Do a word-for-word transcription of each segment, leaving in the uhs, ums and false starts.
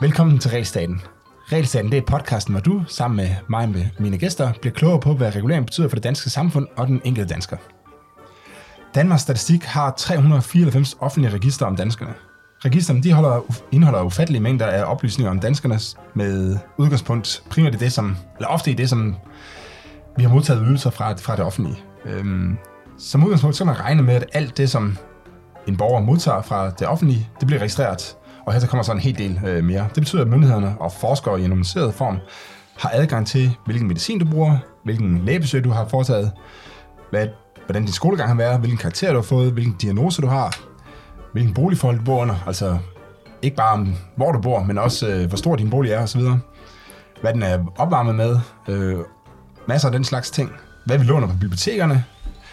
Velkommen til Regelstaten. Regelstaten, det er podcasten, hvor du sammen med mig og med mine gæster bliver klogere på, hvad regulering betyder for det danske samfund og den enkelte dansker. Danmarks Statistik har tre hundrede og fireoghalvfems offentlige registre om danskerne. Registerne de holder, indeholder ufattelige mængder af oplysninger om danskerne med udgangspunkt primært i det, som, eller ofte i det, som vi har modtaget ydelser fra, fra det offentlige. Øhm, som udgangspunkt så kan man regne med, at alt det, som en borger modtager fra det offentlige, det bliver registreret. Og her så kommer så en hel del øh, mere. Det betyder, at myndighederne og forskere i en anonymiseret form har adgang til, hvilken medicin du bruger, hvilken lægebesøg du har foretaget, hvad, hvordan din skolegang har været, hvilken karakter du har fået, hvilken diagnose du har, hvilken boligforhold du bor under, altså ikke bare om, hvor du bor, men også øh, hvor stor din bolig er osv., hvad den er opvarmet med, øh, masser af den slags ting, hvad vi låner på bibliotekerne,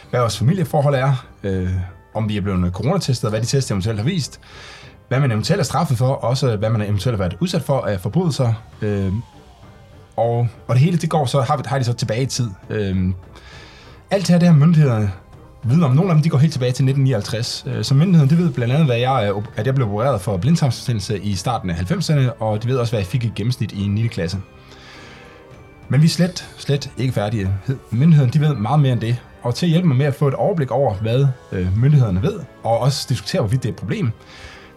hvad vores familieforhold er, øh, om vi er blevet coronatestet, hvad de test eventuelt har vist, hvad man eventuelt er straffet for, også hvad man eventuelt har været udsat for af forbrydelser. Øh, og, og det hele det går så, har, vi, har de så tilbage i tid. Øh, alt det her, det her myndighederne vidner om, nogle af dem de går helt tilbage til nitten nioghalvtreds. Øh, så myndigheden det ved blandt andet, hvad jeg, at jeg blev opereret for blindtarmsbetændelse i starten af halvfemserne, og de ved også, hvad jeg fik i gennemsnit i niende klasse. Men vi er slet, slet ikke færdige. Myndigheden de ved meget mere end det. Og til at hjælpe mig med at få et overblik over, hvad øh, myndighederne ved, og også diskutere, hvorvidt det er et problem,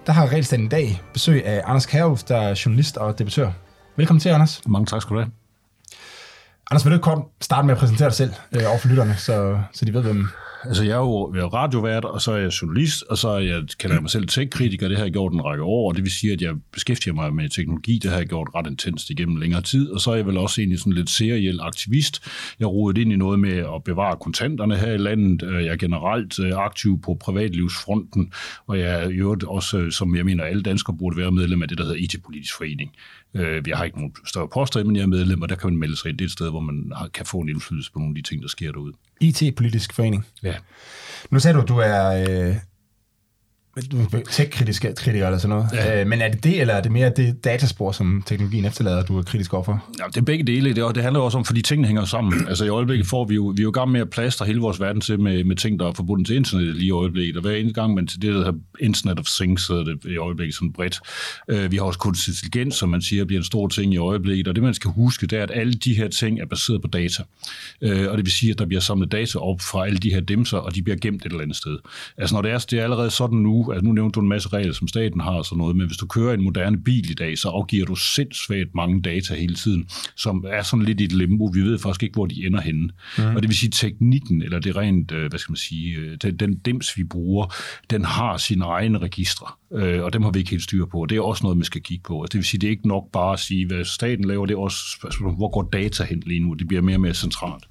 der har Regelstaten i dag besøg af Anders Kjærulff, der er journalist og debattør. Velkommen til, Anders. Mange tak skal du have. Anders, vil du kort starte med at præsentere dig selv øh, over for lytterne, så, så de ved, hvem... Altså, jeg er jo jeg er radiovært, og så er jeg journalist, og så er jeg, kalder jeg mig selv tech-kritiker. Det har jeg gjort en række år, og det vil sige, at jeg beskæftiger mig med teknologi. Det har jeg gjort ret intenst igennem længere tid, og så er jeg vel også egentlig sådan lidt seriel aktivist. Jeg rodet ind i noget med at bevare kontanterne her i landet. Jeg er generelt aktiv på privatlivsfronten, og jeg er i øvrigt også, som jeg mener, alle danskere burde være medlem af det, der hedder I T-politisk forening. Jeg har ikke nogen større poster, men jeg er medlem, og der kan man melde sig ind. Det er et sted, hvor man kan få en indflydelse på nogle af de ting, der sker derude. I T-politisk forening. Ja. Nu sagde du, at du er øh, tech-kritisk kritiker eller sådan noget. Ja. Øh, men er det det, eller er det mere det dataspor, som teknologien efterlader, du er kritisk overfor? Ja, det er begge dele, det, og det handler også om, fordi tingene hænger sammen. Altså i øjeblikket får vi jo, vi er jo gang med at plastre hele vores verden til med, med ting, der er forbundet til internet lige i øjeblikket. Og hver eneste gang, men til det, der hedder Internet of Things, så er det i øjeblikket sådan bredt. Øh, vi har også kunstig intelligens, som man siger, bliver en stor ting i øjeblikket. Og det, man skal huske, det er, at alle de her ting er baseret på data. Øh, og det vil sige, at der bliver samlet data op fra alle de her dimser, og de bliver gemt et eller andet sted. Altså når det er, det er allerede sådan nu, altså nu nævnte du en masse regler, som staten har og sådan noget, men hvis du kører en moderne bil i dag, så afgiver du sindssygt mange data hele tiden, som er sådan lidt i et limbo. Vi ved faktisk ikke, hvor de ender henne. Mm. Og det vil sige, teknikken, eller det rent, hvad skal man sige, den, den dims, vi bruger, den har sine egne registre, øh, og dem har vi ikke helt styr på, og det er også noget, man skal kigge på. Altså, det vil sige, det er ikke nok bare at sige, hvad staten laver, det er også, altså, hvor går data hen lige nu? Det bliver mere og mere centralt.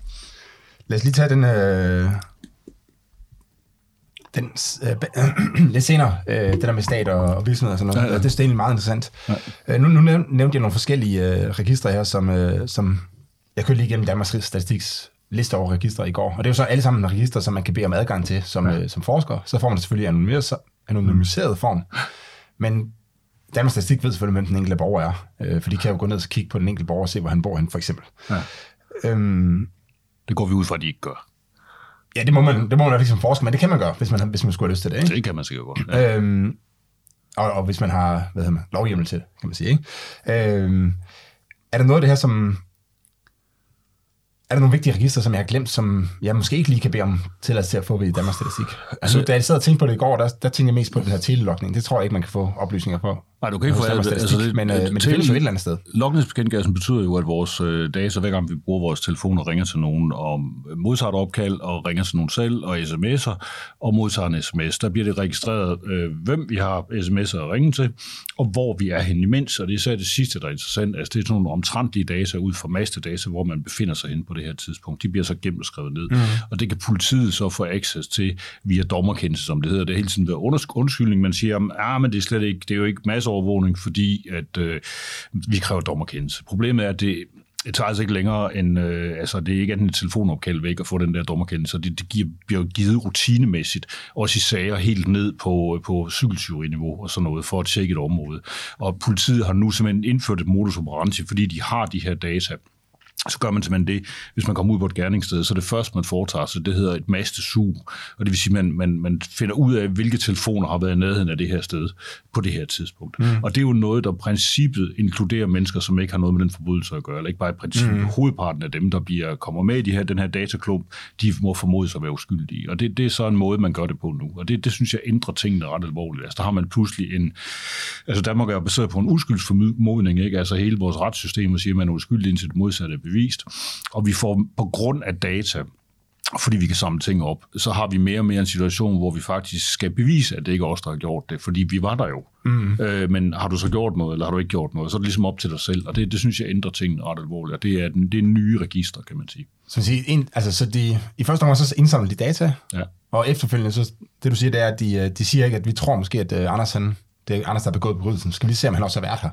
Lad os lige tage den... Øh Den, øh, lidt senere, øh, det der med stat og virksomheder og sådan noget, ja, ja. Det er egentlig meget interessant. Ja. Øh, nu, nu nævnte jeg nogle forskellige øh, registre her, som, øh, som jeg kørte lige igennem Danmarks Statistiks liste over registre i går, og det er jo så alle sammen registre, som man kan bede om adgang til som, ja. øh, som forsker. Så får man selvfølgelig anonymiseret, anonymiseret form, men Danmarks Statistik ved selvfølgelig, hvem den enkelte borger er, øh, for de kan jo gå ned og kigge på den enkelte borger og se, hvor han bor henne, for eksempel. Ja. Øhm, det går vi ud fra, at de ikke gør. Ja, det må man, det må man jo ikke som forsker, men det kan man gøre, hvis man, hvis man skulle have lyst til det, ikke? Det kan man sikkert godt. Ja. Øhm, og, og hvis man har, hvad hedder man, lovhjemmel til det, kan man sige, ikke? Øhm, er der noget af det her, som... Er der nogle vigtige registre, som jeg har glemt, som jeg måske ikke lige kan bede om tilladelse til at få ved Danmarks Statistik? Altså, da jeg sad og tænkte på det i går, der, der tænkte jeg mest på den her telelogning. Det tror jeg ikke, man kan få oplysninger på. Nej, du kan ikke få Danmarks Statistik, altså, men, øh, men det findes jo et eller andet sted. Logningsbekendtgørelsen betyder jo, at vores øh, data, hver gang vi bruger vores telefon og ringer til nogen, og modtager et opkald og ringer til nogen selv og sms'er, og modtager en sms, der bliver det registreret, øh, hvem vi har sms'er at ringe til, og hvor vi er hen imens. Og det er især det sidste, der er interessant. Altså, det er sådan nogle omtrentlige data ud fra mastedata, hvor man befinder sig henne på det her tidspunkt. De bliver så gemt og skrevet ned. Mm. Og det kan politiet så få access til via dommerkendelse, som det hedder. Det er hele tiden ved undskyldning. Man siger, ah, men det er slet ikke, det er jo ikke masseovervågning, fordi at, øh, vi kræver dommerkendelse. Problemet er, at det Det tager altså ikke længere end, øh, altså det er ikke andet et telefonopkald væk at få den der dommerkendelse, så det, det giver, bliver givet rutinemæssigt, også i sager helt ned på, på cykeltyveri-niveau og sådan noget, for at tjekke et område. Og politiet har nu simpelthen indført et modus operandi, fordi de har de her data. så gør man simpelthen det, hvis man kommer ud på et gerningssted, så det første, man foretager sig, det hedder et mastesug, og det vil sige, at man, man, man finder ud af, hvilke telefoner har været i nærheden af det her sted på det her tidspunkt. Mm. Og det er jo noget, der i princippet inkluderer mennesker, som ikke har noget med den forbrydelse at gøre, eller ikke bare i princippet. Mm. Hovedparten af dem, der bliver, kommer med i de her, den her dataklub, de må formodes at være uskyldige, og det, det er så en måde, man gør det på nu, og det, det synes jeg ændrer tingene ret alvorligt. Altså, der har man pludselig en, altså Danmark er baseret på en uskyldsformodning, ikke? Altså hele vores retssystem siger, at man er uskyldig indtil det modsatte er bevist, og vi får på grund af data, fordi vi kan samle ting op, så har vi mere og mere en situation, hvor vi faktisk skal bevise, at det ikke er os, der har gjort det, fordi vi var der jo. Mm. Øh, men har du så gjort noget, eller har du ikke gjort noget, så er det ligesom op til dig selv, og det, det synes jeg ændrer tingene ret alvorligt, og det er, den, det er nye register, kan man sige. Så, en, altså, så de, i første omgang så indsamler de data, ja. Og efterfølgende, så, det du siger, det er, at de, de siger ikke, at vi tror måske, at uh, Anders, han, det er Anders, der har begået begrydelsen, skal vi lige se, om han også har været her.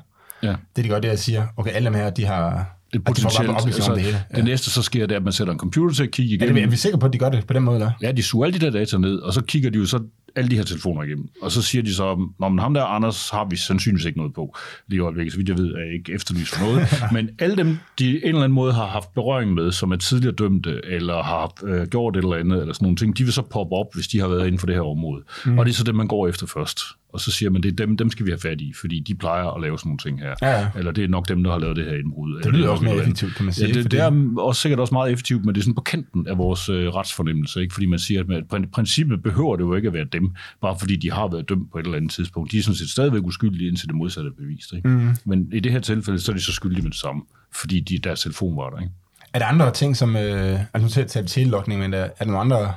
Ja. Det de gør, det er at sige, okay, alle dem her, de har... potentielt. Altså, det, ja. Det næste, så sker, det er, at man sætter en computer til at kigge igennem. Ja, er vi sikre på, at de gør det på den måde, eller? Ja, de suger alle de der data ned, og så kigger de jo så alle de her telefoner igennem. Og så siger de så, når man ham der, Anders, har vi sandsynligvis ikke noget på. Lige i øjeblikket, så vidt jeg ved, er ikke efterlyst for noget. Men alle dem, de en eller anden måde har haft berøring med, som er tidligere dømte, eller har øh, gjort et eller andet, eller sådan nogle ting, de vil så poppe op, hvis de har været inden for det her område. Mm. Og det er så det, man går efter først. Og så siger man, det er dem, dem skal vi have fat i, fordi de plejer at lave sådan nogle ting her. Ja, ja. Eller det er nok dem, der har lavet det her indbrud. Det lyder også mere effektivt, kan man sige. Ja, det, fordi... det er også sikkert også meget effektivt, men det er sådan på kanten af vores øh, retsfornemmelse, ikke? Fordi man siger, at man, princippet behøver det jo ikke at være dem, bare fordi de har været dømt på et eller andet tidspunkt. De er sådan set stadigvæk uskyldige, indtil det modsatte er bevist. Ikke? Mm. Men i det her tilfælde, så er de så skyldige med det samme, fordi de, deres telefon var der. Ikke? Er der andre ting, som... Øh, altså nu tager jeg telelogning, men er der nogle andre... Ja,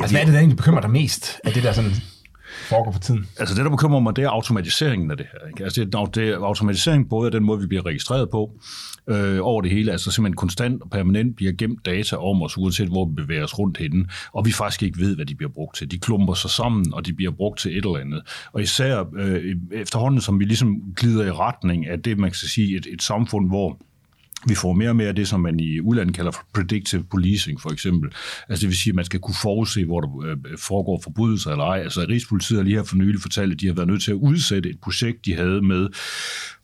altså, hvad er det, der egentlig bekymrer dig mest af det der sådan foregår for tiden? Altså, det, der bekymrer mig, det er automatiseringen af det her. Ikke? Altså, det, det er automatisering både af den måde, vi bliver registreret på, øh, over det hele, altså simpelthen konstant og permanent bliver gemt data om os, uanset hvor vi bevæger os rundt henne, og vi faktisk ikke ved, hvad de bliver brugt til. De klumper sig sammen, og de bliver brugt til et eller andet. Og især øh, efterhånden, som vi ligesom glider i retning af det, man kan sige, et, et samfund, hvor vi får mere og mere af det, som man i udlandet kalder for predictive policing, for eksempel. Altså det vil sige, at man skal kunne forudse, hvor der foregår forbrydelser eller ej. Altså Rigspolitiet har lige her for nylig fortalt, at de har været nødt til at udsætte et projekt, de havde med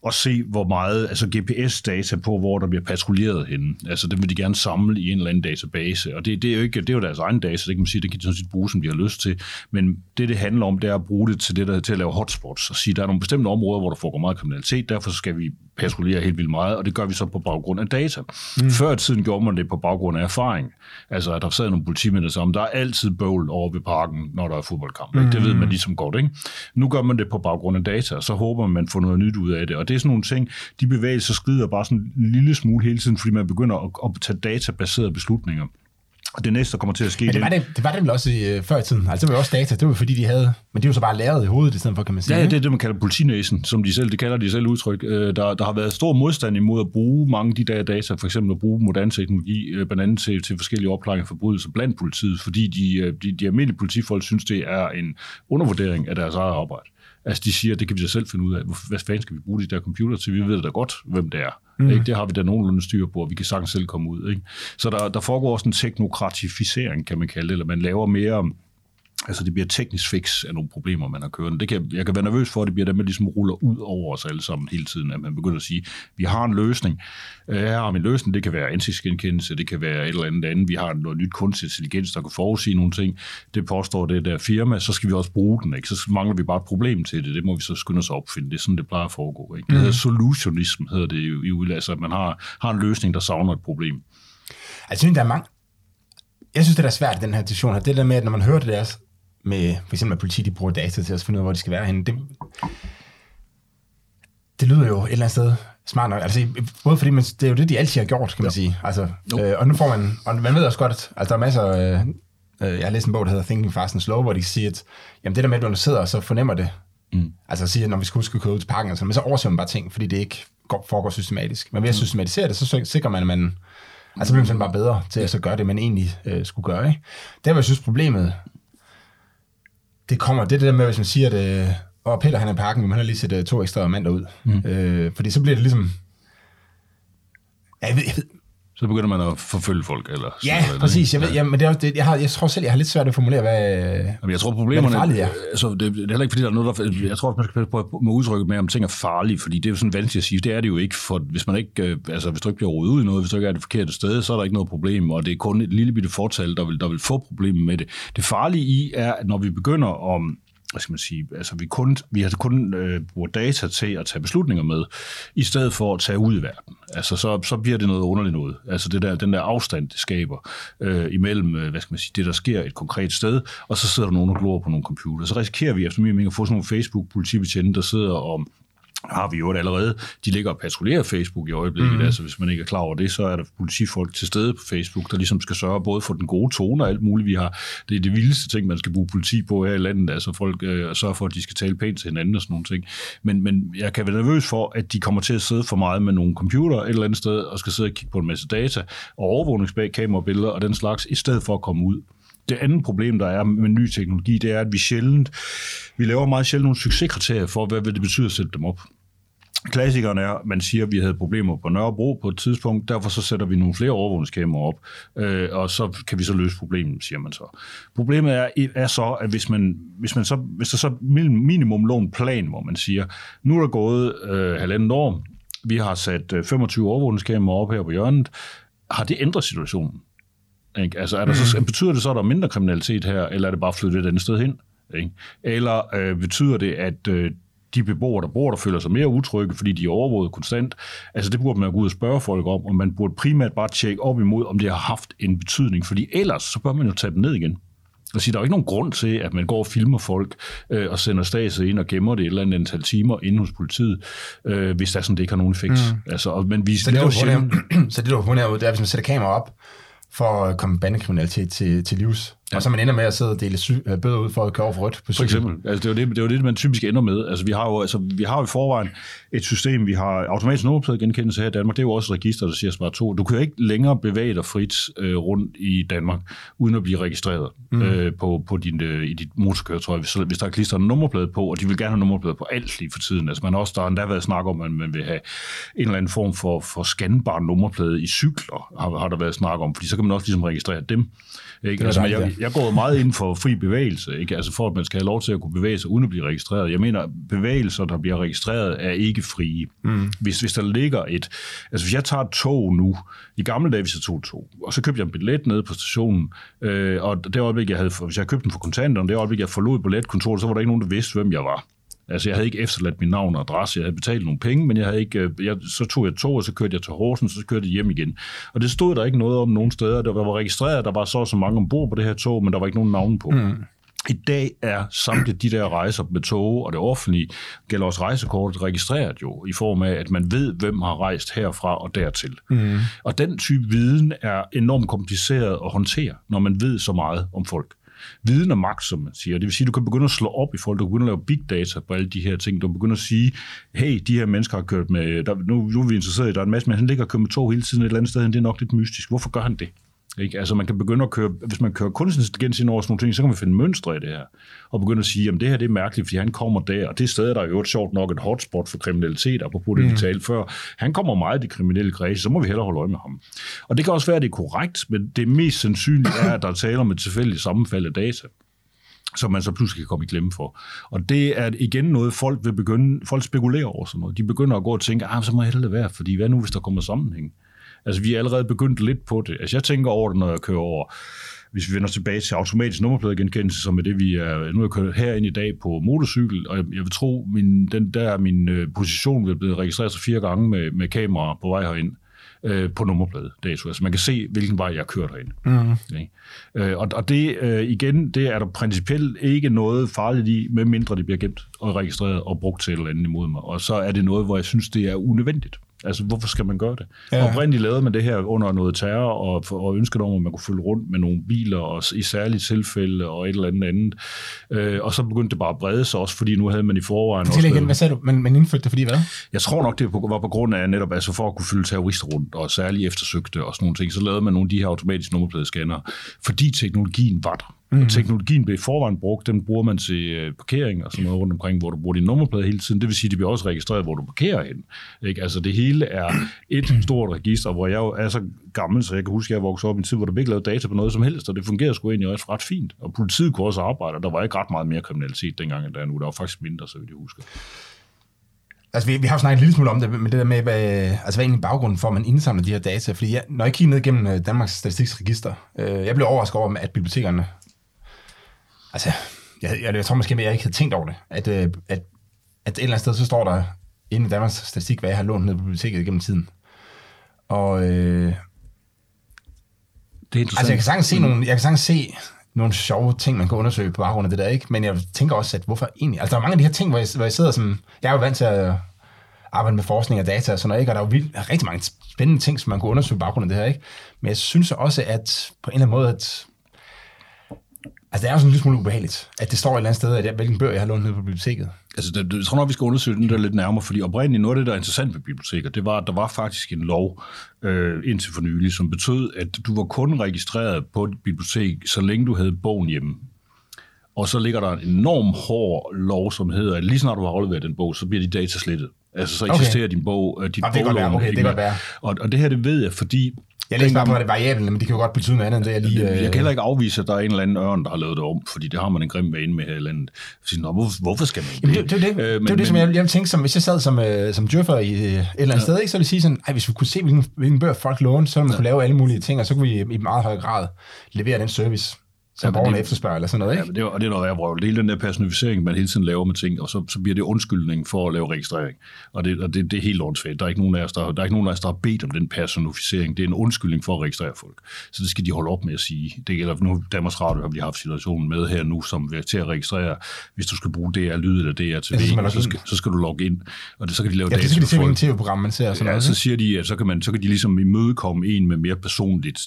at se, hvor meget altså G P S-data på, hvor der bliver patruljeret henne. Altså det vil de gerne samle i en eller anden database. Og det, det, er, jo ikke, det er jo deres egen data, det kan man sige, det kan de sådan set bruge, som de har lyst til. Men det, det handler om, det er at bruge det til, det, der, til at lave hotspots. Og sige, der er nogle bestemte områder, hvor der foregår meget kriminalitet, derfor skal vi patruljere helt vildt meget, og det gør vi så på grund af data. Mm. Før i tiden gjorde man det på baggrund af erfaring. Altså, at der sad nogle politimænd, som der er altid bøvl over ved parken, når der er fodboldkamp. Mm. Det ved man ligesom godt, ikke? Nu gør man det på baggrund af data, og så håber man får noget nyt ud af det. Og det er sådan nogle ting, de bevægelser skrider bare sådan en lille smule hele tiden, fordi man begynder at, at tage databaserede beslutninger. Og det næste, der kommer til at ske... Men det var det, det var det vel også i, øh, før i tiden. Altså, det var jo også data, det var fordi, de havde... Men det er jo så bare lavet i hovedet, i stedet for, kan man sige. Ja, ja, det er det, man kalder politinæsen, som de selv, det kalder de selv udtryk. Øh, der, der har været stor modstand imod at bruge mange af de der data, for eksempel at bruge moderne teknologi, øh, blandt andet til, til forskellige opklaringer af forbrydelser blandt politiet, fordi de, de, de almindelige politifolk synes, det er en undervurdering af deres eget arbejde. Altså, de siger, det kan vi da selv finde ud af. Hvad fanden skal vi bruge de der computer til? Vi ved da godt, hvem det er. Mm. Ikke? Det har vi da nogenlunde styr på, og vi kan sagtens selv komme ud. Ikke? Så der, der foregår også en teknokratificering, kan man kalde det, eller man laver mere... Altså, det bliver teknisk fix af nogle problemer, man har kørende. Det kan, jeg kan være nervøs for, at det bliver dem, man ligesom ruller ud over os alle sammen hele tiden, at man begynder at sige, vi har en løsning. Her har vi en løsning. Det kan være ansigtsgenkendelse, det kan være et eller andet andet. Vi har noget nyt kunstig intelligens, der kan forudsige nogle ting. Det påstår det der firma, så skal vi også bruge den. Ikke? Så mangler vi bare et problem til det. Det må vi så skynde os at opfinde. Det er sådan, det plejer at foregå. Ikke? Det hedder solutionism, hedder det i udlandet. Altså, at man har, har en løsning, der savner et problem. Altså, der er mange... Jeg synes, det der er svært i den her diskussion her. Det der med, at når man hører det der... med for eksempel at politiet, de bruger data til at finde ud af, hvor de skal være henne. Det, det lyder jo et eller andet sted smart nok. Altså, både fordi man, det er jo det, de altid har gjort, kan man ja. sige. Altså, no. øh, og nu får man, og man ved også godt, at altså, der er masser af, øh, jeg har læst en bog, der hedder Thinking Fast and Slow, hvor de siger, at jamen, det der med, at man sidder og så fornemmer det, mm. altså at sige, at når vi skulle, skulle køre ud til parken, altså, men så overser man bare ting, fordi det ikke går, foregår systematisk. Men ved at systematisere det, så sikrer man, at man, altså bliver man bare bedre til at så gøre det, man egentlig øh, skulle gøre. Ikke? Der var jeg synes, problemet det kommer, det der med, hvis man siger, at øh, Peter han er i parken, men han har lige set øh, to ekstra mand derud. Mm. Øh, fordi så bliver det ligesom... Ja, jeg ved, jeg ved, så begynder man at forfølge folk eller sådan ja, noget, præcis. Jeg ved, ja. men det er også, det, jeg har, jeg tror selv, jeg har lidt svært at formulere, hvad. Jamen, jeg tror problemerne. Hvad det er. Altså, det, det er heller ikke fordi der er noget der. Jeg tror også man skal prøve med udtrykket med om ting er farlige, fordi det er jo sådan vanskeligt at sige. Det er det jo ikke, for hvis man ikke, altså hvis du ikke bliver rodet ud i noget, hvis du ikke er det forkerte sted, så er der ikke noget problem, og det er kun et lille bitte fortal, der vil der vil få problemer med det. Det farlige i er, når vi begynder om hvad skal man sige, altså vi, kun, vi har kun øh, brugt data til at tage beslutninger med, i stedet for at tage ud i verden. Altså så, så bliver det noget underligt noget. Altså det der, den der afstand, det skaber øh, imellem, øh, hvad skal man sige, det der sker et konkret sted, og så sidder der nogen og glor på nogle computer. Så risikerer vi efter min mening at få sådan nogle Facebook-politibetjente, der sidder om har vi jo det allerede. De ligger og patruljerer Facebook i øjeblikket, mm. altså hvis man ikke er klar over det, så er der politifolk til stede på Facebook, der ligesom skal sørge både for den gode tone og alt muligt, vi har. Det er det vildeste ting, man skal bruge politi på her i landet, altså folk øh, sørger for, at de skal tale pænt til hinanden og sådan nogle ting. Men, men jeg kan være nervøs for, at de kommer til at sidde for meget med nogle computer et eller andet sted, og skal sidde og kigge på en masse data og overvågningsbag kamerabilleder og den slags, i stedet for at komme ud. Det andet problem, der er med ny teknologi, det er, at vi sjældent, vi laver meget sjældent nogle succeskriterier for, hvad det betyder at sætte dem op. Klassikeren er, man siger, at vi havde problemer på Nørrebro på et tidspunkt, derfor så sætter vi nogle flere overvågningskameraer op, øh, og så kan vi så løse problemet, siger man så. Problemet er, er så, at hvis man, hvis man så, hvis der så minimum lå en plan, hvor man siger, nu er der gået øh, halvandet år, vi har sat femogtyve overvågningskameraer op her på hjørnet, har det ændret situationen? Ikke? Altså er der så, betyder det så, at der er mindre kriminalitet her, eller er det bare flyttet et andet sted hen? Ikke? Eller øh, betyder det, at øh, de beboere, der bor der, føler sig mere utrygge, fordi de er overvåget konstant? Altså det burde man gå ud og spørge folk om, og man burde primært bare tjekke op imod, om det har haft en betydning, fordi ellers så bør man jo tage dem ned igen. Og sige, der er jo ikke nogen grund til, at man går og filmer folk øh, og sender statset ind og gemmer det et eller andet antal timer inde hos politiet, øh, hvis der sådan det ikke har nogen effekt. Mm. Altså, og, men vi så det, du sjældent... så det, du har fundet herude, det er, hvis man sætter kamera op, for at komme bandekriminalitet til, til livs. Ja. Og så man ender med at sidde og dele sy- bøder ud for at køre over for rødt på cykel. For eksempel. Altså, det er jo det, det, det, man typisk ender med. Altså, vi har jo altså, vi har i forvejen et system, vi har automatisk nummerpladegenkendelse her i Danmark. Det er jo også et register, der siger smart to. Du kan jo ikke længere bevæge dig frit øh, rundt i Danmark, uden at blive registreret mm. øh, på, på din, øh, i dit motorkøretøj, hvis, hvis der er klistret en nummerplade på, og de vil gerne have nummerplade på alt lige for tiden. Altså, man har også, der har endda været snak om, at man vil have en eller anden form for, for scanbar nummerplade i cykler, har, har der været snak om, fordi så kan man også ligesom registrere dem. Ikke? Altså, man, jeg, jeg går meget ind for fri bevægelse, ikke? Altså for at man skal have lov til at kunne bevæge sig uden at blive registreret. Jeg mener, bevægelser, der bliver registreret, er ikke frie. Mm. Hvis, hvis der ligger et... Altså hvis jeg tager et tog nu, i gamle dage, hvis jeg tog et tog, og så købte jeg en billet nede på stationen, øh, og det øjeblik, jeg havde... Hvis jeg købte den for kontanterne, det øjeblik, jeg forlod billetkontoret, så var der ikke nogen, der vidste, hvem jeg var. Altså, jeg havde ikke efterladt mit navn og adresse, jeg havde betalt nogle penge, men jeg havde ikke, jeg, så tog jeg tog, og så kørte jeg til Horsens, så kørte jeg hjem igen. Og det stod der ikke noget om nogen steder. Der var registreret, der var så så mange ombord på det her tog, men der var ikke nogen navne på. Mm. I dag er samtidig de der rejser med tog og det offentlige, gælder også rejsekortet, registreret jo, i form af, at man ved, hvem har rejst herfra og dertil. Mm. Og den type viden er enormt kompliceret at håndtere, når man ved så meget om folk. Viden og magt, som man siger. Det vil sige, at du kan begynde at slå op i folk, du kan begynde at lave big data på alle de her ting, du kan begynde at sige, hey, de her mennesker har kørt med, der, nu, nu er vi interesseret i, der er en masse, men han ligger og kører med tog hele tiden et eller andet sted, det er nok lidt mystisk. Hvorfor gør han det? Ikke? Altså man kan begynde at køre, hvis man kører kunstig intelligens ind over sådan nogle ting, så kan man finde mønstre i det her, og begynde at sige, jamen det her det er mærkeligt, fordi han kommer der, og det sted, der er jo et sjovt nok et hotspot for kriminalitet, apropos det, vi mm. talte før, han kommer meget i de kriminelle kredse, så må vi hellere holde øje med ham. Og det kan også være, at det er korrekt, men det mest sandsynlige er, at der taler om et tilfældigt sammenfald af data, som man så pludselig kan komme i klemme for. Og det er igen noget, folk vil begynde, folk spekulerer over sådan noget. De begynder at gå og tænke, ah, så må jeg hellere være, fordi hvad nu, hvis der kommer sammenhæng? Altså, vi er allerede begyndt lidt på det. Altså, jeg tænker over det, når jeg kører over. Hvis vi vender tilbage til automatisk nummerpladegenkendelse, som er det, vi er... Nu er jeg kørt herinde i dag på motorcykel, og jeg vil tro, min den der min position vil blive registreret så fire gange med, med kameraer på vej herind øh, på nummerplade. Dato. Altså, man kan se, hvilken vej jeg kører derinde. Mm. Okay. Øh, og, og det, øh, igen, det er der principielt ikke noget farligt i, medmindre det bliver gemt og registreret og brugt til et eller andet imod mig. Og så er det noget, hvor jeg synes, det er unødvendigt. Altså, hvorfor skal man gøre det? Ja. Oprindeligt lavede man det her under noget terror, og, og ønskede om, at man kunne følge rundt med nogle biler, og i særlige tilfælde, og et eller andet andet. Øh, og så begyndte det bare at brede sig også, fordi nu havde man i forvejen... Til igen, hvad sagde du? Man, man indførte det, fordi hvad? Jeg tror nok, det var på grund af netop, altså for at kunne følge terrorister rundt, og særligt eftersøgte og sådan nogle ting, så lavede man nogle af de her automatiske nummerpladescannere, fordi teknologien var der. Mm-hmm. Teknologien blev i forvejen brugt, den bruger man til parkering og sådan noget rundt omkring, hvor du bruger din nummerplade hele tiden. Det vil sige, at de bliver også registreret, hvor du parkerer hen. Ikke? Altså det hele er et stort register, hvor jeg jo er så gammel, så jeg kan huske, at jeg voksede op i en tid, hvor der ikke lavede data på noget som helst, og det fungerede sgu egentlig også ret fint. Og politiet kunne også arbejde, og der var ikke ret meget mere kriminalitet dengang, end der er nu. Der var faktisk mindre, så vidt jeg husker. Altså, vi, vi har jo snakket en lille smule om det, men det der med, hvad, altså, hvad er egentlig baggrunden for, at man indsamler de her data? Fordi jeg, når jeg kigger ned gennem Danmarks Statistiks register, øh, jeg blev overrasket over, at bibliotekerne, altså, jeg, jeg, jeg tror måske, at jeg ikke havde tænkt over det, at, at, at, at et eller andet sted, så står der inde i Danmarks Statistik, hvad jeg har lånt ned på biblioteket gennem tiden. Og øh, det er altså, jeg kan sagtens se nogle, jeg kan sagtens se nogle sjove ting, man kan undersøge på baggrund af det der, ikke? Men jeg tænker også, at hvorfor egentlig? Altså, der er mange af de her ting, hvor jeg, hvor jeg sidder som... Jeg er jo vant til at arbejde med forskning og data og sådan noget, ikke? Og der er jo vildt, rigtig mange spændende ting, som man kan undersøge på baggrund af det her, ikke? Men jeg synes også, at på en eller anden måde, at... Altså, det er jo sådan en lille smule ubehageligt, at det står et eller andet sted, at jeg, hvilken bøger jeg har lånt ned på biblioteket. Altså, det, jeg tror nok, vi skal undersøge den der lidt nærmere, fordi oprindeligt noget af det, der er interessant ved biblioteker, det var, at der var faktisk en lov øh, indtil for nylig, som betød, at du var kun registreret på et bibliotek, så længe du havde bogen hjemme. Og så ligger der en enorm hård lov, som hedder, at lige snart du har afleveret den bog, så bliver de data slettet. Altså, så eksisterer okay. din bog, dit og boglån. Det være, okay, det kan være. Og, og det her, det ved jeg, fordi... Jeg læste bare på, at det er variabelt, men det kan jo godt betyde noget andet, end det, jeg lige... Jeg, jeg kan heller ikke afvise, at der er en eller anden ørn, der har lavet det om, fordi det har man en grim vane med her i landet. Sådan, nå, hvorfor, hvorfor skal man det? Jamen, det er det, det, øh, men, det, men, det, som jeg, jeg tænkte, som, hvis jeg sad som, øh, som djøffer i et eller andet ja. sted, ikke, så ville jeg sige sådan, ej, hvis vi kunne se, hvilken, hvilken bør folk låne, så man ja. kunne lave alle mulige ting, og så kunne vi i meget høj grad levere den service, som ja, borgerne efterspørger, eller sådan noget, ikke? Ja, det, og det er noget, jeg bruger. Det hele den der personificering, man hele tiden laver med ting, og så, så bliver det undskyldning for at lave registrering. Og det, og det, det er helt åndssvagt. Der er ikke nogen af os, der, der, er ikke nogen af os, der har bedt om den personificering. Det er en undskyldning for at registrere folk. Så det skal de holde op med at sige. Det gælder nu, Danmarks Radio har vi haft situationen med her nu, som er til at registrere, hvis du skal bruge D R-lyd eller D R T V, ja, så, skal, så skal du logge ind. Og det, så kan de lave ja, data for folk. Ja, det skal de se, hvilken T V-program man ser. Sådan ja, noget, så siger de, at så kan, man, så kan de ligesom imødekomme en med mere personligt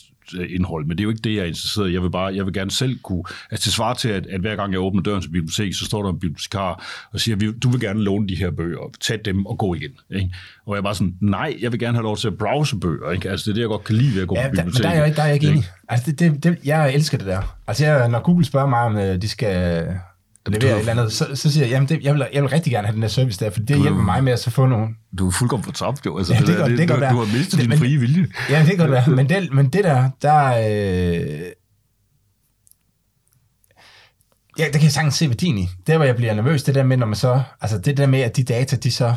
indhold, men det er jo ikke det, jeg er interesseret i. Jeg vil bare, jeg vil gerne selv kunne, altså til svare til, at, at hver gang jeg åbner døren til biblioteket, så står der en bibliotekar og siger, du vil gerne låne de her bøger, tag dem og gå igen. Ikke? Og jeg er bare sådan, nej, jeg vil gerne have lov til at browse bøger. Ikke? Altså det er det, jeg godt kan lide ved at gå ja, på biblioteket. Ja, men der er jeg, der er jeg ikke enig. Altså det, det, det, jeg elsker det der. Altså jeg, når Google spørger mig, om de skal... Leverer du, et eller andet, så, så siger jeg, jamen det, jeg, vil, jeg vil rigtig gerne have den der service der, for det du, hjælper mig med at så få nogen. Du er fuldkommen for tabt, jo. Altså, ja, det, det, der, godt, det, det du, du har mistet det, din frie vilje. Ja, det kan godt være. Men det, men det der, der... Øh... Ja, der kan jeg sagtens se værdien i. Der, hvor jeg bliver nervøs, det der med, når man så... Altså, det der med, at de data, de så...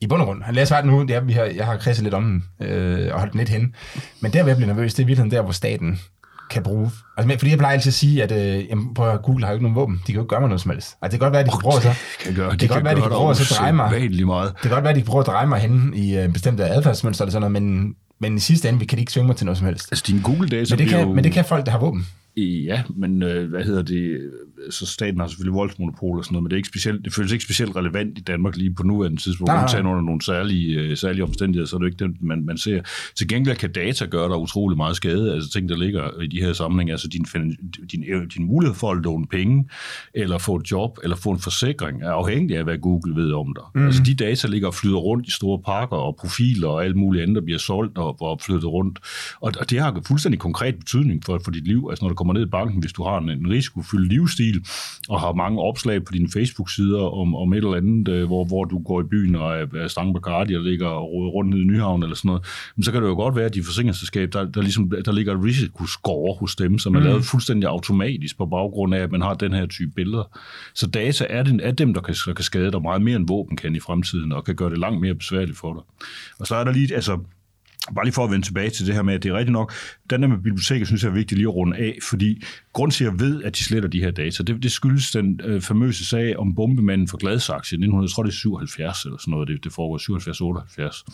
I bund og grund. Lad os svare den nu. Ja, vi har, jeg har kredset lidt om den, øh, og holdt den lidt henne. Men der, hvor jeg bliver nervøs, det er virkelig der, hvor staten... kan bruge. Altså, fordi jeg plejer altid at sige, at øh, jamen, prøv at Google har jo ikke nogen våben. De kan jo ikke gøre mig noget som helst. Altså, det kan godt være, at de kan bruge sig. Det kan godt være, at de kan bruge sig at dreje mig. Det kan godt være, at de kan bruge at dreje mig henne i øh, bestemte adfærdsmønster eller sådan noget, men, men i sidste ende, vi kan de ikke svinge mig til noget som helst. Altså, din Google-data bliver jo... Men det kan folk, der har våben. Ja, men øh, hvad hedder det... Så staten har selvfølgelig voldsmonopol og sådan noget, men det, er ikke specielt, det føles ikke specielt relevant i Danmark lige på nuværende tidspunkt. Nej. Undtagen under nogle særlige, særlige omstændigheder, så er det ikke det, man, man ser. Til gengæld kan data gøre dig utrolig meget skade, altså ting, der ligger i de her sammenhæng, altså din, din, din mulighed for at låne penge, eller få et job, eller få en forsikring, er afhængig af, hvad Google ved om dig. Mm. Altså de data ligger og flyder rundt i store pakker og profiler og alt muligt andet, der bliver solgt og, og flyttet rundt. Og, og det har fuldstændig konkret betydning for, for dit liv. Altså når du kommer ned i banken, hvis du har en, en risikofyldt livsstil, og har mange opslag på dine Facebook-sider om, om et eller andet, øh, hvor, hvor du går i byen og er, er stangen på Bacardi og ligger og roder rundt nede i Nyhavn eller sådan noget, men så kan det jo godt være, at de forsikringsselskab, der, der, ligesom, der ligger et risikoscore hos dem, som er lavet fuldstændig automatisk på baggrund af, at man har den her type billeder. Så data er, den, er dem, der kan, der kan skade dig meget mere end våben kan i fremtiden, og kan gøre det langt mere besværligt for dig. Og så er der lige, altså... Bare lige for at vende tilbage til det her med, at det er rigtigt nok, den der med biblioteket, synes jeg er vigtigt lige at runde af, fordi grund til, at jeg ved, at de sletter de her data, det, det skyldes den øh, famøse sag om bombemanden for Gladsaxe i nitten syvoghalvfjerds, eller sådan noget, det, det foregår syvoghalvfjerds otteoghalvfjerds.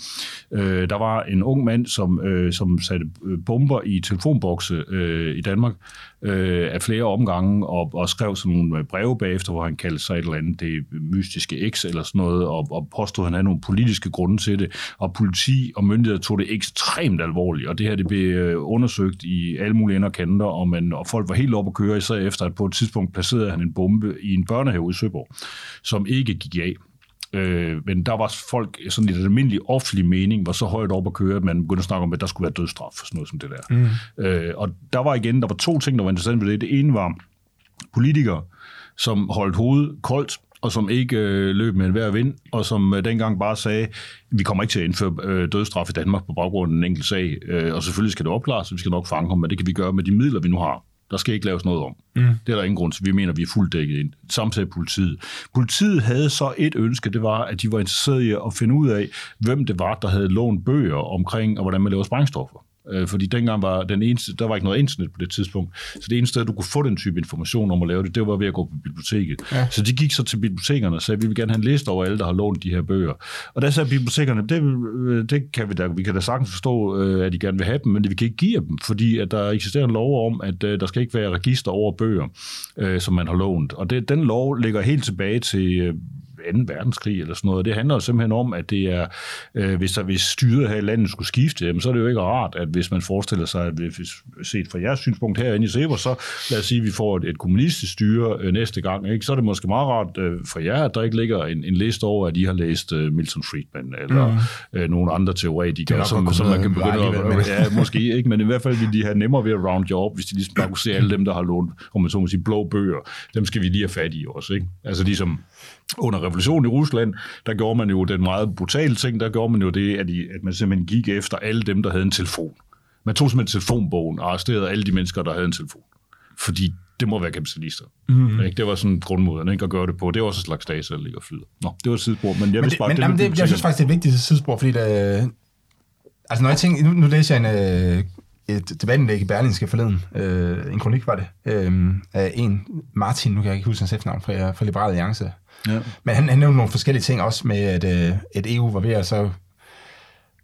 Øh, der var en ung mand, som, øh, som satte bomber i telefonbokse øh, i Danmark øh, af flere omgange, og, og skrev sådan nogle breve bagefter, hvor han kaldte sig et eller andet det mystiske X, eller sådan noget, og, og påstod, at han havde nogle politiske grunde til det, og politi og myndigheder tog det ekstremt alvorligt, og det her det blev undersøgt i alle mulige ender og kanter, og, man, og folk var helt oppe at køre, især efter at på et tidspunkt placerede han en bombe i en børnehave i Søborg, som ikke gik af. Øh, men der var folk sådan i den almindelige offentlige mening, var så højt op at køre, at man begyndte at snakke om, at der skulle være dødsstraf for sådan noget som det der. Mm. Øh, og der var igen, der var to ting, der var interessant ved det. Det ene var politikere, som holdt hovedet koldt, og som ikke øh, løb med enhver vind, og som øh, dengang bare sagde, vi kommer ikke til at indføre øh, dødsstraf i Danmark på baggrund af en enkelt sag, øh, og selvfølgelig skal det opklares, vi skal nok fange ham, men det kan vi gøre med de midler, vi nu har. Der skal ikke laves noget om. Mm. Det er der ingen grund til. Vi mener, vi er fuldt dækket ind. Samtidig politiet. Politiet havde så et ønske, det var, at de var interesserede i at finde ud af, hvem det var, der havde lånt bøger omkring, og hvordan man laver sprængstoffer. Fordi dengang var den eneste, der var ikke noget internet på det tidspunkt, så det eneste sted, du kunne få den type information om at lave det, det var ved at gå på biblioteket. Ja. Så de gik så til bibliotekerne og sagde, vi vil gerne have en liste over alle, der har lånt de her bøger. Og der sagde bibliotekerne, det, det kan vi da, vi kan da sagtens forstå, at de gerne vil have dem, men vi kan ikke give dem, fordi at der eksisterer en lov om, at der skal ikke være register over bøger, som man har lånt. Og det, den lov ligger helt tilbage til anden verdenskrig eller sådan noget. Det handler jo simpelthen om, at det er, øh, hvis der hvis styret her i landet skulle skifte, jamen, så er det jo ikke rart, at hvis man forestiller sig, at hvis, set fra jeres synspunkt herinde i Seber, så lad os sige, at vi får et, et kommunistisk styre øh, næste gang, ikke? Så er det måske meget rart øh, for jer, at der ikke ligger en, en liste over, at I har læst øh, Milton Friedman eller mm. øh, nogle andre teoretikere, som, som man kan begynde at... Ja, måske ikke, men i hvert fald vil de have nemmere ved at round jer op, hvis de ligesom bare kunne se alle dem, der har lånt, om man så må sige, blå bøger. Dem skal vi lige have fat i også, ikke? Altså ligesom under revolutionen i Rusland, der gjorde man jo den meget brutale ting, der gjorde man jo det, at, I, at man simpelthen gik efter alle dem, der havde en telefon. Man tog simpelthen telefonbogen og arresterede alle de mennesker, der havde en telefon. Fordi det må være kapitalister. Mm-hmm. Det var sådan grundmåden, ikke, at gøre det på. Det var også en slags dage, der ligger og flyder. Nå, det var et sidespor, men jeg vil spørge... Men, men, det, men det, jeg, jeg synes faktisk, det er et vigtigt sidespor, fordi der, altså når jeg tænker... Nu, nu læser jeg en... et debatindlæg i Berlingske forleden, øh, en kronik var det, øh, af en Martin, nu kan jeg ikke huske hans efternavn, fra, fra Liberale Alliance. Ja. Men han, han nævnte nogle forskellige ting også med, at, øh, at E U var ved at så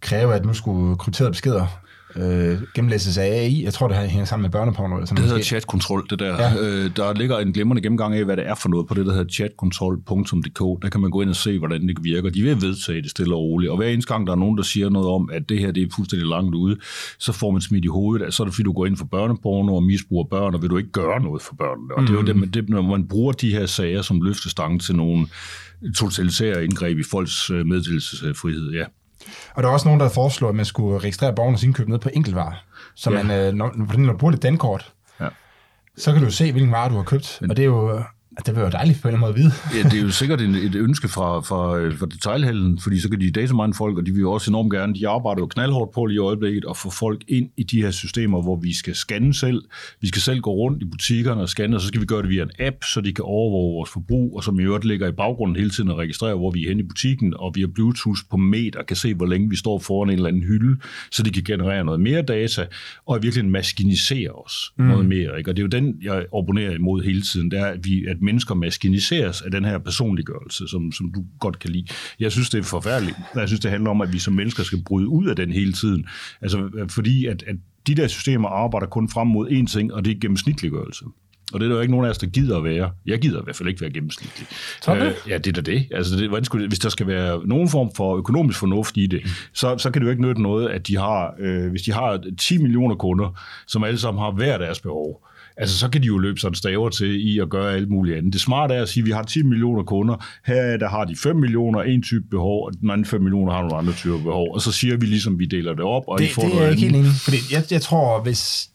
kræve, at nu skulle krypterede beskeder øh, gennemlæses af A I. Jeg tror, det hænger sammen med børneporno. Eller sådan det måske. Hedder chatkontrol, det der. Ja. Øh, der ligger en glimrende gennemgang af, hvad det er for noget på det, der hedder chatkontrol punktum d k. Der kan man gå ind og se, hvordan det virker. De er ved at vedtage det stille og roligt. Og hver eneste gang, der er nogen, der siger noget om, at det her det er fuldstændig langt ude, så får man smidt i hovedet. Så er det, fordi du går ind for børneporno og misbruger børn, og vil du ikke gøre noget for børnene. Og mm. det er jo det, man, det, når man bruger de her sager som løftestange til nogle totalitære indgreb i folks meddelelsesfrihed, ja. Og der er også nogen, der foreslår, at man skulle registrere borgernes indkøb ned på enkeltvarer. Så ja. man, når, når du bruger det dankort, ja. så kan du jo se, hvilken varer du har købt. Men, og det er jo, det er jo dejligt på en eller anden måde at vide. Ja, det er jo sikkert et, et ønske fra, fra, fra detailhandlen, fordi så kan de datamine folk, og de vil jo også enormt gerne, de arbejder jo knaldhårdt på lige i øjeblikket, at få folk ind i de her systemer, hvor vi skal scanne selv. Vi skal selv gå rundt i butikkerne og scanne, og så skal vi gøre det via en app, så de kan overvåge vores forbrug, og som i øvrigt ligger i baggrunden hele tiden og registrerer, hvor vi er henne i butikken, og via Bluetooth på meter kan se, hvor længe vi står foran en eller anden hylde, så de kan generere noget mere data, og virkelig maskinisere os mm. noget mere. Ikke? Og det er jo den, jeg abonnerer imod hele tiden, det er, at vi, at mennesker maskiniseres af den her personliggørelse, som, som du godt kan lide. Jeg synes, det er forfærdeligt. Jeg synes, det handler om, at vi som mennesker skal bryde ud af den hele tiden. Altså, fordi at, at de der systemer arbejder kun frem mod én ting, og det er gennemsnitliggørelse. Og det er der jo ikke nogen af os, der gider at være. Jeg gider i hvert fald ikke være gennemsnitlig. Øh, ja, det er da det. Altså, det hvordan skulle, hvis der skal være nogen form for økonomisk fornuft i det, mm. så, så kan det jo ikke nytte noget, at de har, øh, hvis de har ti millioner kunder, som alle sammen har hver deres behov, altså, så kan de jo løbe sådan staver til i at gøre alt muligt andet. Det smarte er at sige, at vi har ti millioner kunder. Her der har de fem millioner, en type behov, og den anden fem millioner har nogle andre typer behov. Og så siger vi ligesom, vi deler det op, og det, I får det noget andet. Det er ikke helt enig. Jeg, jeg tror, hvis...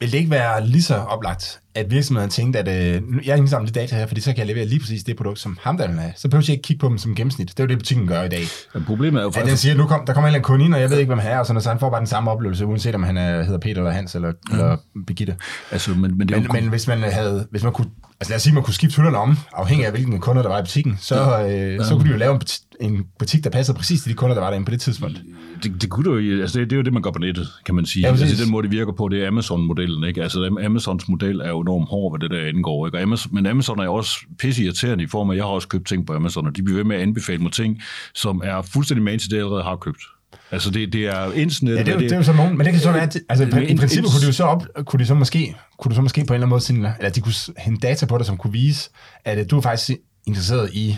Vil det ikke være lige så oplagt, at virksomheden tænkte, at øh, jeg indsamler de data her, fordi så kan jeg levere lige præcis det produkt, som ham der vil have. Så behøver jeg ikke kigge på dem som gennemsnit. Det er jo det, butikken gør i dag. Ja, problemet er jo faktisk... At den siger, at nu kom, der kommer en eller anden kunde ind, og jeg ved ikke, hvem han er, og sådan, så han får bare den samme oplevelse, uanset om han er, hedder Peter eller Hans eller, mm. eller Birgitte. Altså, men, men, det men, kun... men hvis man havde... Hvis man kunne, altså lad os sige, at man kunne skifte hylderne om, afhængig af hvilken kunder, der var i butikken, så, ja. øh, så ja. kunne de jo lave en butik, en butik, der passede præcis til de kunder, der var derinde på det tidspunkt. Det, det, kunne jo, altså det, det er jo det, man gør på nettet, kan man sige. Ja, altså, den måde, det virker på, det er Amazon-modellen. Ikke? Altså, Amazons model er jo enormt hård, hvad det der indgår. Ikke? Og Amazon, men Amazon er jo også pisse irriterende i form af, jeg har også købt ting på Amazon, og de bliver ved med at anbefale mig ting, som er fuldstændig man til det, jeg allerede har købt. Altså, det, det er internet... Ja, det er jo, det er jo sådan nogen, men det kan sådan være... Altså, i princippet inds- kunne de jo så op... Kunne de så måske, kunne de så måske på en eller anden måde... Sende, eller de kunne hente data på dig, som kunne vise, at du er faktisk interesseret i...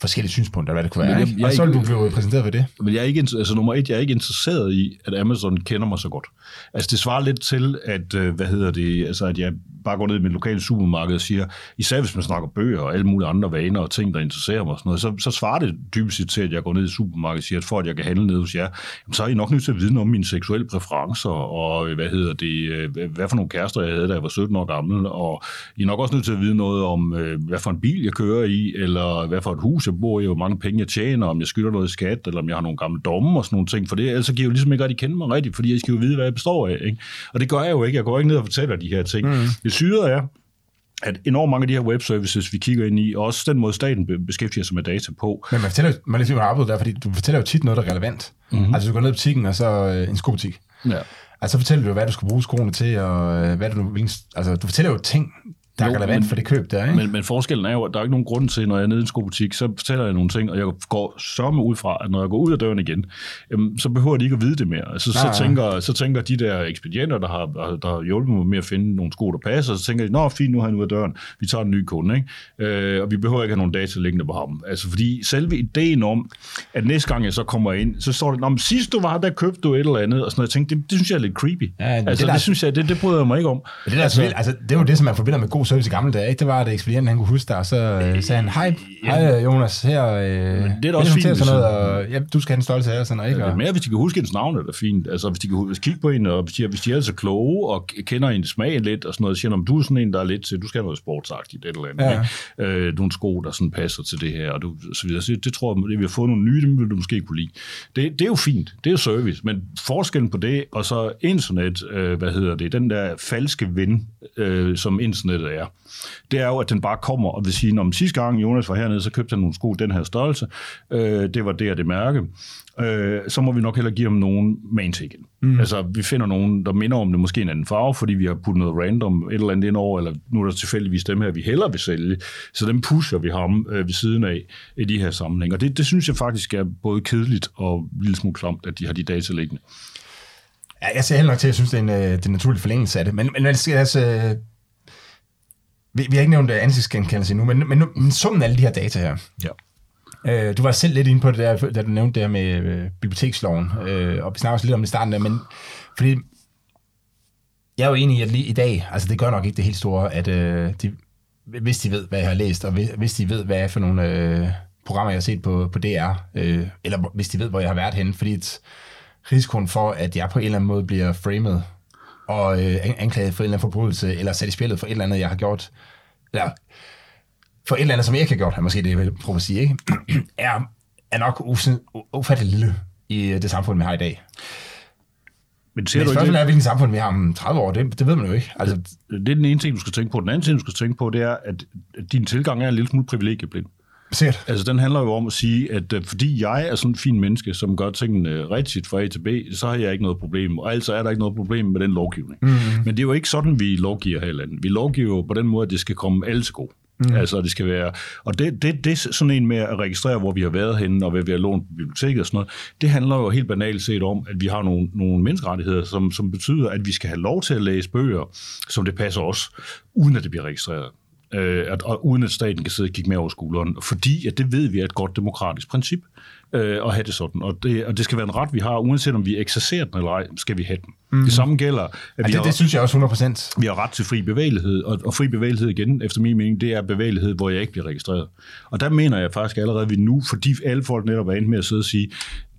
forskellige synspunkter, hvad det kunne være. Jeg, jeg, og så vil du blive præsenteret for det. Men jeg er ikke, altså nummer et, jeg er ikke interesseret i, at Amazon kender mig så godt. Altså det svarer lidt til, at, hvad hedder det, altså at jeg bare går ned i mit lokale supermarked og siger, især hvis man snakker bøger og alle mulige andre vaner og ting, der interesserer mig og sådan noget, så, så svarer det dybest set til, at jeg går ned i supermarkedet og siger, at for at jeg kan handle ned hos jer, jamen, så er I nok nødt til at vide noget om mine seksuelle præferencer og hvad hedder det, hvad for nogle kærester jeg havde, da jeg var sytten år gammel, og I er nok også nødt til at vide noget om, hvad for en bil jeg kører i, eller hvad for et hus jeg bor i, hvor mange penge jeg tjener, om jeg skylder noget i skat, eller om jeg har nogle gamle domme og sådan nogle ting, for det, ellers giver jo ligesom ikke rigtig kende mig rigtigt, fordi jeg skal jo vide, hvad jeg består af, ikke? Og det gør jeg jo ikke. Jeg går ikke ned og fortæller de her ting. Mm. Det syrede er, at enormt mange af de her webservices, vi kigger ind i, og også den måde staten beskæftiger sig med data på. Men man fortæller jo, man ligesom har arbejdet der, fordi du fortæller jo tit noget, der er relevant. Mm-hmm. Altså du går ned i butikken, og så øh, en skobutik. Ja. Altså så fortæller du jo, hvad du skal bruge skoene til, og øh, hvad du altså du fortæller jo ting, der er jo relevant for det køb der, ikke? Men, men forskellen er jo, at der er ikke nogen grund til, når jeg er nede i en skobutik, så fortæller jeg nogle ting, og jeg går sørme ud fra, at når jeg går ud af døren igen, øhm, så behøver de ikke at vide det mere. Altså, så, tænker, så tænker de der ekspedienter, der har, der har hjulpet mig med at finde nogle sko, der passer, så tænker de, nå fint, nu har han ud af døren, vi tager en ny kunde, ikke? Øh, og vi behøver ikke have nogle data liggende på ham. Altså, fordi selve ideen om, at næste gang jeg så kommer ind, så står det, nå, men sidst du var der, købte du et eller andet, og sådan noget. Jeg tænkte, det, det synes jeg er lidt creepy. Ja, altså, det, der, det synes jeg, det, det bryder jeg mig ikke om. Det, der, altså, altså, det er jo det, som man forbinder med god service i gamle dage, ikke? Det var, at ekspedienten, han kunne huske dig, og så øh, sagde han, hej, hej Jonas, her, øh, men det er da også fint, sådan noget, og, ja, du skal have en stolte af, og sådan noget, ikke? Ja, det er mere, hvis de kan huske ens navn, det er fint, altså hvis de kan kigge på en, og hvis de, hvis de er så kloge, og kender ens smag lidt, og sådan noget, og siger, om du er sådan en, der er lidt til, du skal have noget sportsagtigt, et eller andet, ja. øh, nogle sko, der sådan passer til det her, og du, så videre, så det tror jeg, at vi har fået nogle nye, dem vil du måske kunne lide. Det, det er jo fint, det er service, men forskellen på det, og så internet, øh, hvad hedder det, den der falske ven, øh, som internettet er, det er jo, at den bare kommer og vil sige, når sidste gang Jonas var hernede, så købte han nogle sko den her størrelse, øh, det var det og det mærke, øh, så må vi nok heller give ham nogen main ticket. Mm. Altså, vi finder nogen, der minder om det, måske en anden farve, fordi vi har puttet noget random et eller andet ind over, eller nu er der tilfældigvis dem her, vi hellere vil sælge, så dem pusher vi ham øh, ved siden af i de her sammenhæng. Og det, det synes jeg faktisk er både kedeligt og en lille smule klamt, at de har de data liggende. Ja, jeg ser heller nok til, at jeg synes, det er en, det er naturlig forlængelse af det, men, men altså... Vi, vi har ikke nævnt ansigtsgenkendelse endnu, men, men, men summen af alle de her data her. Ja. Øh, du var selv lidt inde på det der, da du nævnte det her med øh, biblioteksloven, øh, og vi snakkede også lidt om det i starten der, men fordi jeg er jo enig i, at lige i dag, altså det gør nok ikke det helt store, at øh, de, hvis de ved, hvad jeg har læst, og hvis, hvis de ved, hvad jeg for nogle øh, programmer, jeg har set på, på D R, øh, eller hvis de ved, hvor jeg har været henne, fordi et, risikoen for, at jeg på en eller anden måde bliver framed, og øh, anklaget for en eller anden forbrydelse, eller sat i spillet for et eller andet, jeg har gjort, eller for et eller andet, som jeg ikke har gjort, er måske det, jeg vil prøve at sige, ikke? er, er nok ufattelig lille i det samfund, vi har i dag. Men spørgsmålet er, hvilken samfund vi har om tredive år, det, det ved man jo ikke. Altså, det er den ene ting, du skal tænke på. Den anden ting, du skal tænke på, det er, at din tilgang er en lille smule privilegieblind. Sikkert. Altså, den handler jo om at sige, at fordi jeg er sådan en fin menneske, som gør tingene rigtigt fra A til B, så har jeg ikke noget problem, og altså er der ikke noget problem med den lovgivning. Mm-hmm. Men det er jo ikke sådan, vi lovgiver her i landet. Vi lovgiver jo på den måde, at det skal komme alle til gode. Mm. Altså, det skal være... Og det, det, det er sådan en med at registrere, hvor vi har været henne, og hvad vi har lånt på biblioteket og sådan noget. Det handler jo helt banalt set om, at vi har nogle, nogle menneskerettigheder, som, som betyder, at vi skal have lov til at læse bøger, som det passer os, uden at det bliver registreret. Øh, at, og uden at staten kan sidde og kigge mere over skulderen, fordi at det ved vi er et godt demokratisk princip øh, at have det sådan. Og det, og det skal være en ret, vi har, uanset om vi eksercerer den eller ej, skal vi have den. Mm. Det samme gælder... At ja, vi det, har, det synes jeg også hundrede procent. Vi har ret til fri bevægelighed, og, og fri bevægelighed igen, efter min mening, det er bevægelighed, hvor jeg ikke bliver registreret. Og der mener jeg faktisk allerede, at vi nu, fordi alle folk netop er endt med at sidde og sige,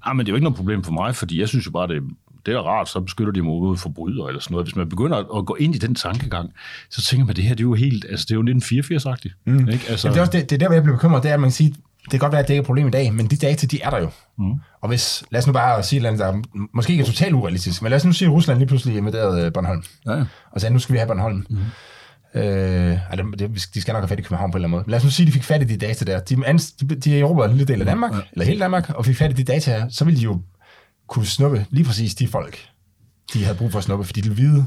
nej, men det er jo ikke noget problem for mig, fordi jeg synes jo bare, det det er rart, så beskytter de mod forbrydere eller sådan noget. Hvis man begynder at gå ind i den tankegang, så tænker man, det her, det er jo helt, altså det er jo nitten fireogfirs-agtigt. Mm. Ikke? Altså, det, er også det, det er der, hvor jeg bliver bekymret, det er, at man kan sige, det kan godt være, at det ikke er et problem i dag, men de data, de er der jo. Mm. Og hvis, lad os nu bare sige et eller andet, der måske ikke er totalt urealistisk, men lad os nu sige, at Rusland lige pludselig invaderede Bornholm. Ja, ja. Og sagde, nu skal vi have Bornholm. Mm. Øh, de skal nok have fat i København på en eller anden måde. Lad os nu sige, at de fik fat i de data der. De, de, de erobrer en lille del af Danmark, ja. Eller hele Danmark, og fik fat i de data her, så ville de jo kunne snuppe lige præcis de folk, de havde brug for at snuppe, fordi de ville vide,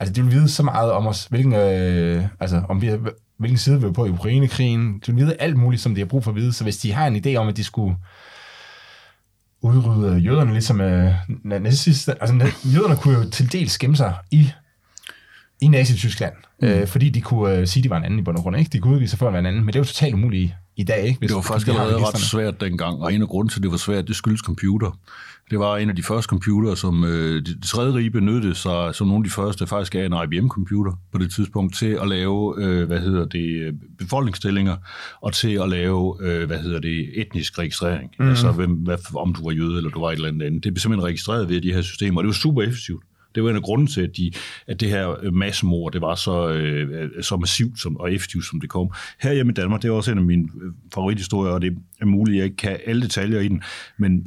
altså de ville vide så meget om os, hvilken, øh, altså, om vi, hvilken side vi var på i Ukrainekrigen, de ville vide alt muligt, som de har brug for at vide, så hvis de har en idé om, at de skulle udrydde jøderne, ligesom øh, nazist, altså jøderne kunne jo til dels skemme sig i, i Nazi-Tyskland, mm. øh, fordi de kunne øh, sige, de var en anden i bund og grund, ikke? De kunne udvise sig for at være en anden, men det er jo totalt umuligt i dag. Ikke? Hvis det var faktisk allerede ret svært dengang, og en af grunden til, at det var svært, det skyldes computer. Det var en af de første computere, som øh, det tredje rige benyttede sig, som nogle af de første faktisk af en I B M-computer på det tidspunkt, til at lave, øh, hvad hedder det, befolkningsstillinger, og til at lave, øh, hvad hedder det, etnisk registrering. Mm. Altså, hvem, hvad, om du var jøde, eller du var et eller andet andet. Det blev simpelthen registreret ved de her systemer, og det var super effektivt. Det var en af grunden til, at, de, at det her massemord, det var så, øh, så massivt som, og effektivt, som det kom. Her hjemme i Danmark, det er også en af mine favorithistorier, og det er muligt, jeg ikke kan alle detaljer i den, men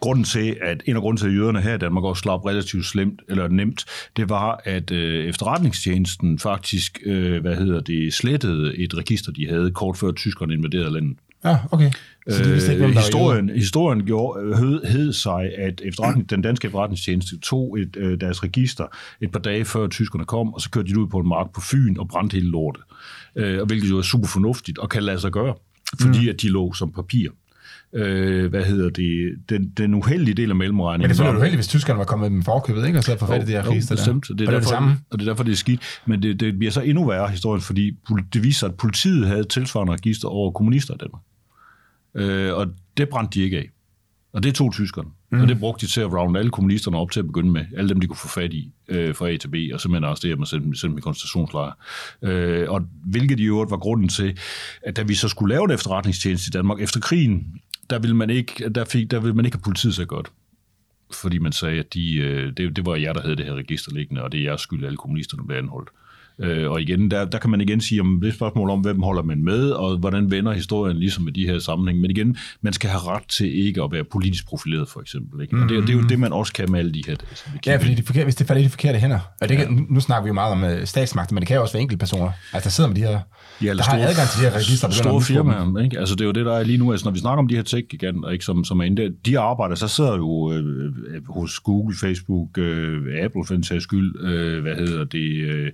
grunden til, at en af grunden til, at jøderne her i Danmark også slap relativt slemt, eller nemt, det var, at øh, efterretningstjenesten faktisk, øh, hvad hedder det, slettede et register, de havde kort før tyskerne invaderede landet. Ja, okay. Så det vidste ikke, hvem der historien, historien gjorde, hed, hed sig, at efterretning, den danske efterretningstjeneste tog et, øh, deres register et par dage før tyskerne kom, og så kørte de ud på en mark på Fyn og brændte hele lortet. Øh, og hvilket jo er super fornuftigt og kan lade sig gøre, fordi mm. at de lå som papir. Øh, hvad hedder det, den, den uheldige del af mellemregningen. Men det ville være uheldigt, hvis tyskerne var kommet med dem forkøbet, ikke? Og så havde forfattet oh, det her register oh, der. Bestemt, det er og, derfor, det er og det er derfor, det er skidt. Men det, det bliver så endnu værre historien, fordi det viser sig, at politiet havde tilsvarende register over kommunister i Danmark. Øh, og det brændte de ikke af. Og det tog tyskerne. Mm. Og det brugte de til at rounde alle kommunisterne op til at begynde med. Alle dem, de kunne få fat i øh, fra A til B, og simpelthen arrestere dem og sende dem, sende dem i koncentrationslejre. Øh, og hvilket i øvrigt var grunden til, at da vi så skulle lave en efterretningstjeneste i Danmark efter krigen, der ville man ikke, der fik, der ville man ikke have politiet så godt. Fordi man sagde, at de, øh, det, det var jer, der havde det her register liggende, og det er jeres skyld, at alle kommunisterne blev anholdt. Øh, og igen, der, der kan man igen sige, om det er spørgsmål om, hvem holder man med, og hvordan vender historien ligesom med de her sammenhæng. Men igen, man skal have ret til ikke at være politisk profileret, for eksempel. Ikke? Og det, det er jo det, man også kan med alle de her. Altså, ja, fordi det forkerte, hvis det falder i de forkerte hænder. Og det kan, ja. Nu snakker vi jo meget om uh, statsmagt, men det kan jo også være enkeltpersoner. Altså, der sidder med de her, ja, der store, har adgang til de her register. Store firmaer, ikke? Altså, det er jo det, der er lige nu. Altså, når vi snakker om de her tech-giganter, ikke, som, som er inde der, de arbejder, så sidder jo øh, hos Google, Facebook, øh, Apple, for den sags skyld, øh, hvad hedder det, øh,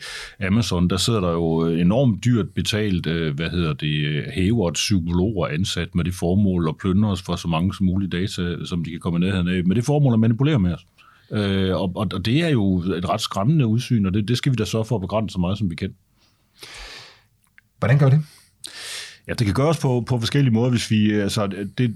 Amazon, der sidder der jo enormt dyrt betalt, hvad hedder det, hæver og psykologer ansat med det formål at plønne os for så mange som mulige data, som de kan komme ned hernede, med det formål at manipulere med os. Øh, og, og det er jo et ret skræmmende udsyn, og det, det skal vi da sørge for at begrænse så meget, som vi kan. Hvordan gør vi det? Ja, det kan gøres på, på forskellige måder, hvis vi, altså, det, det,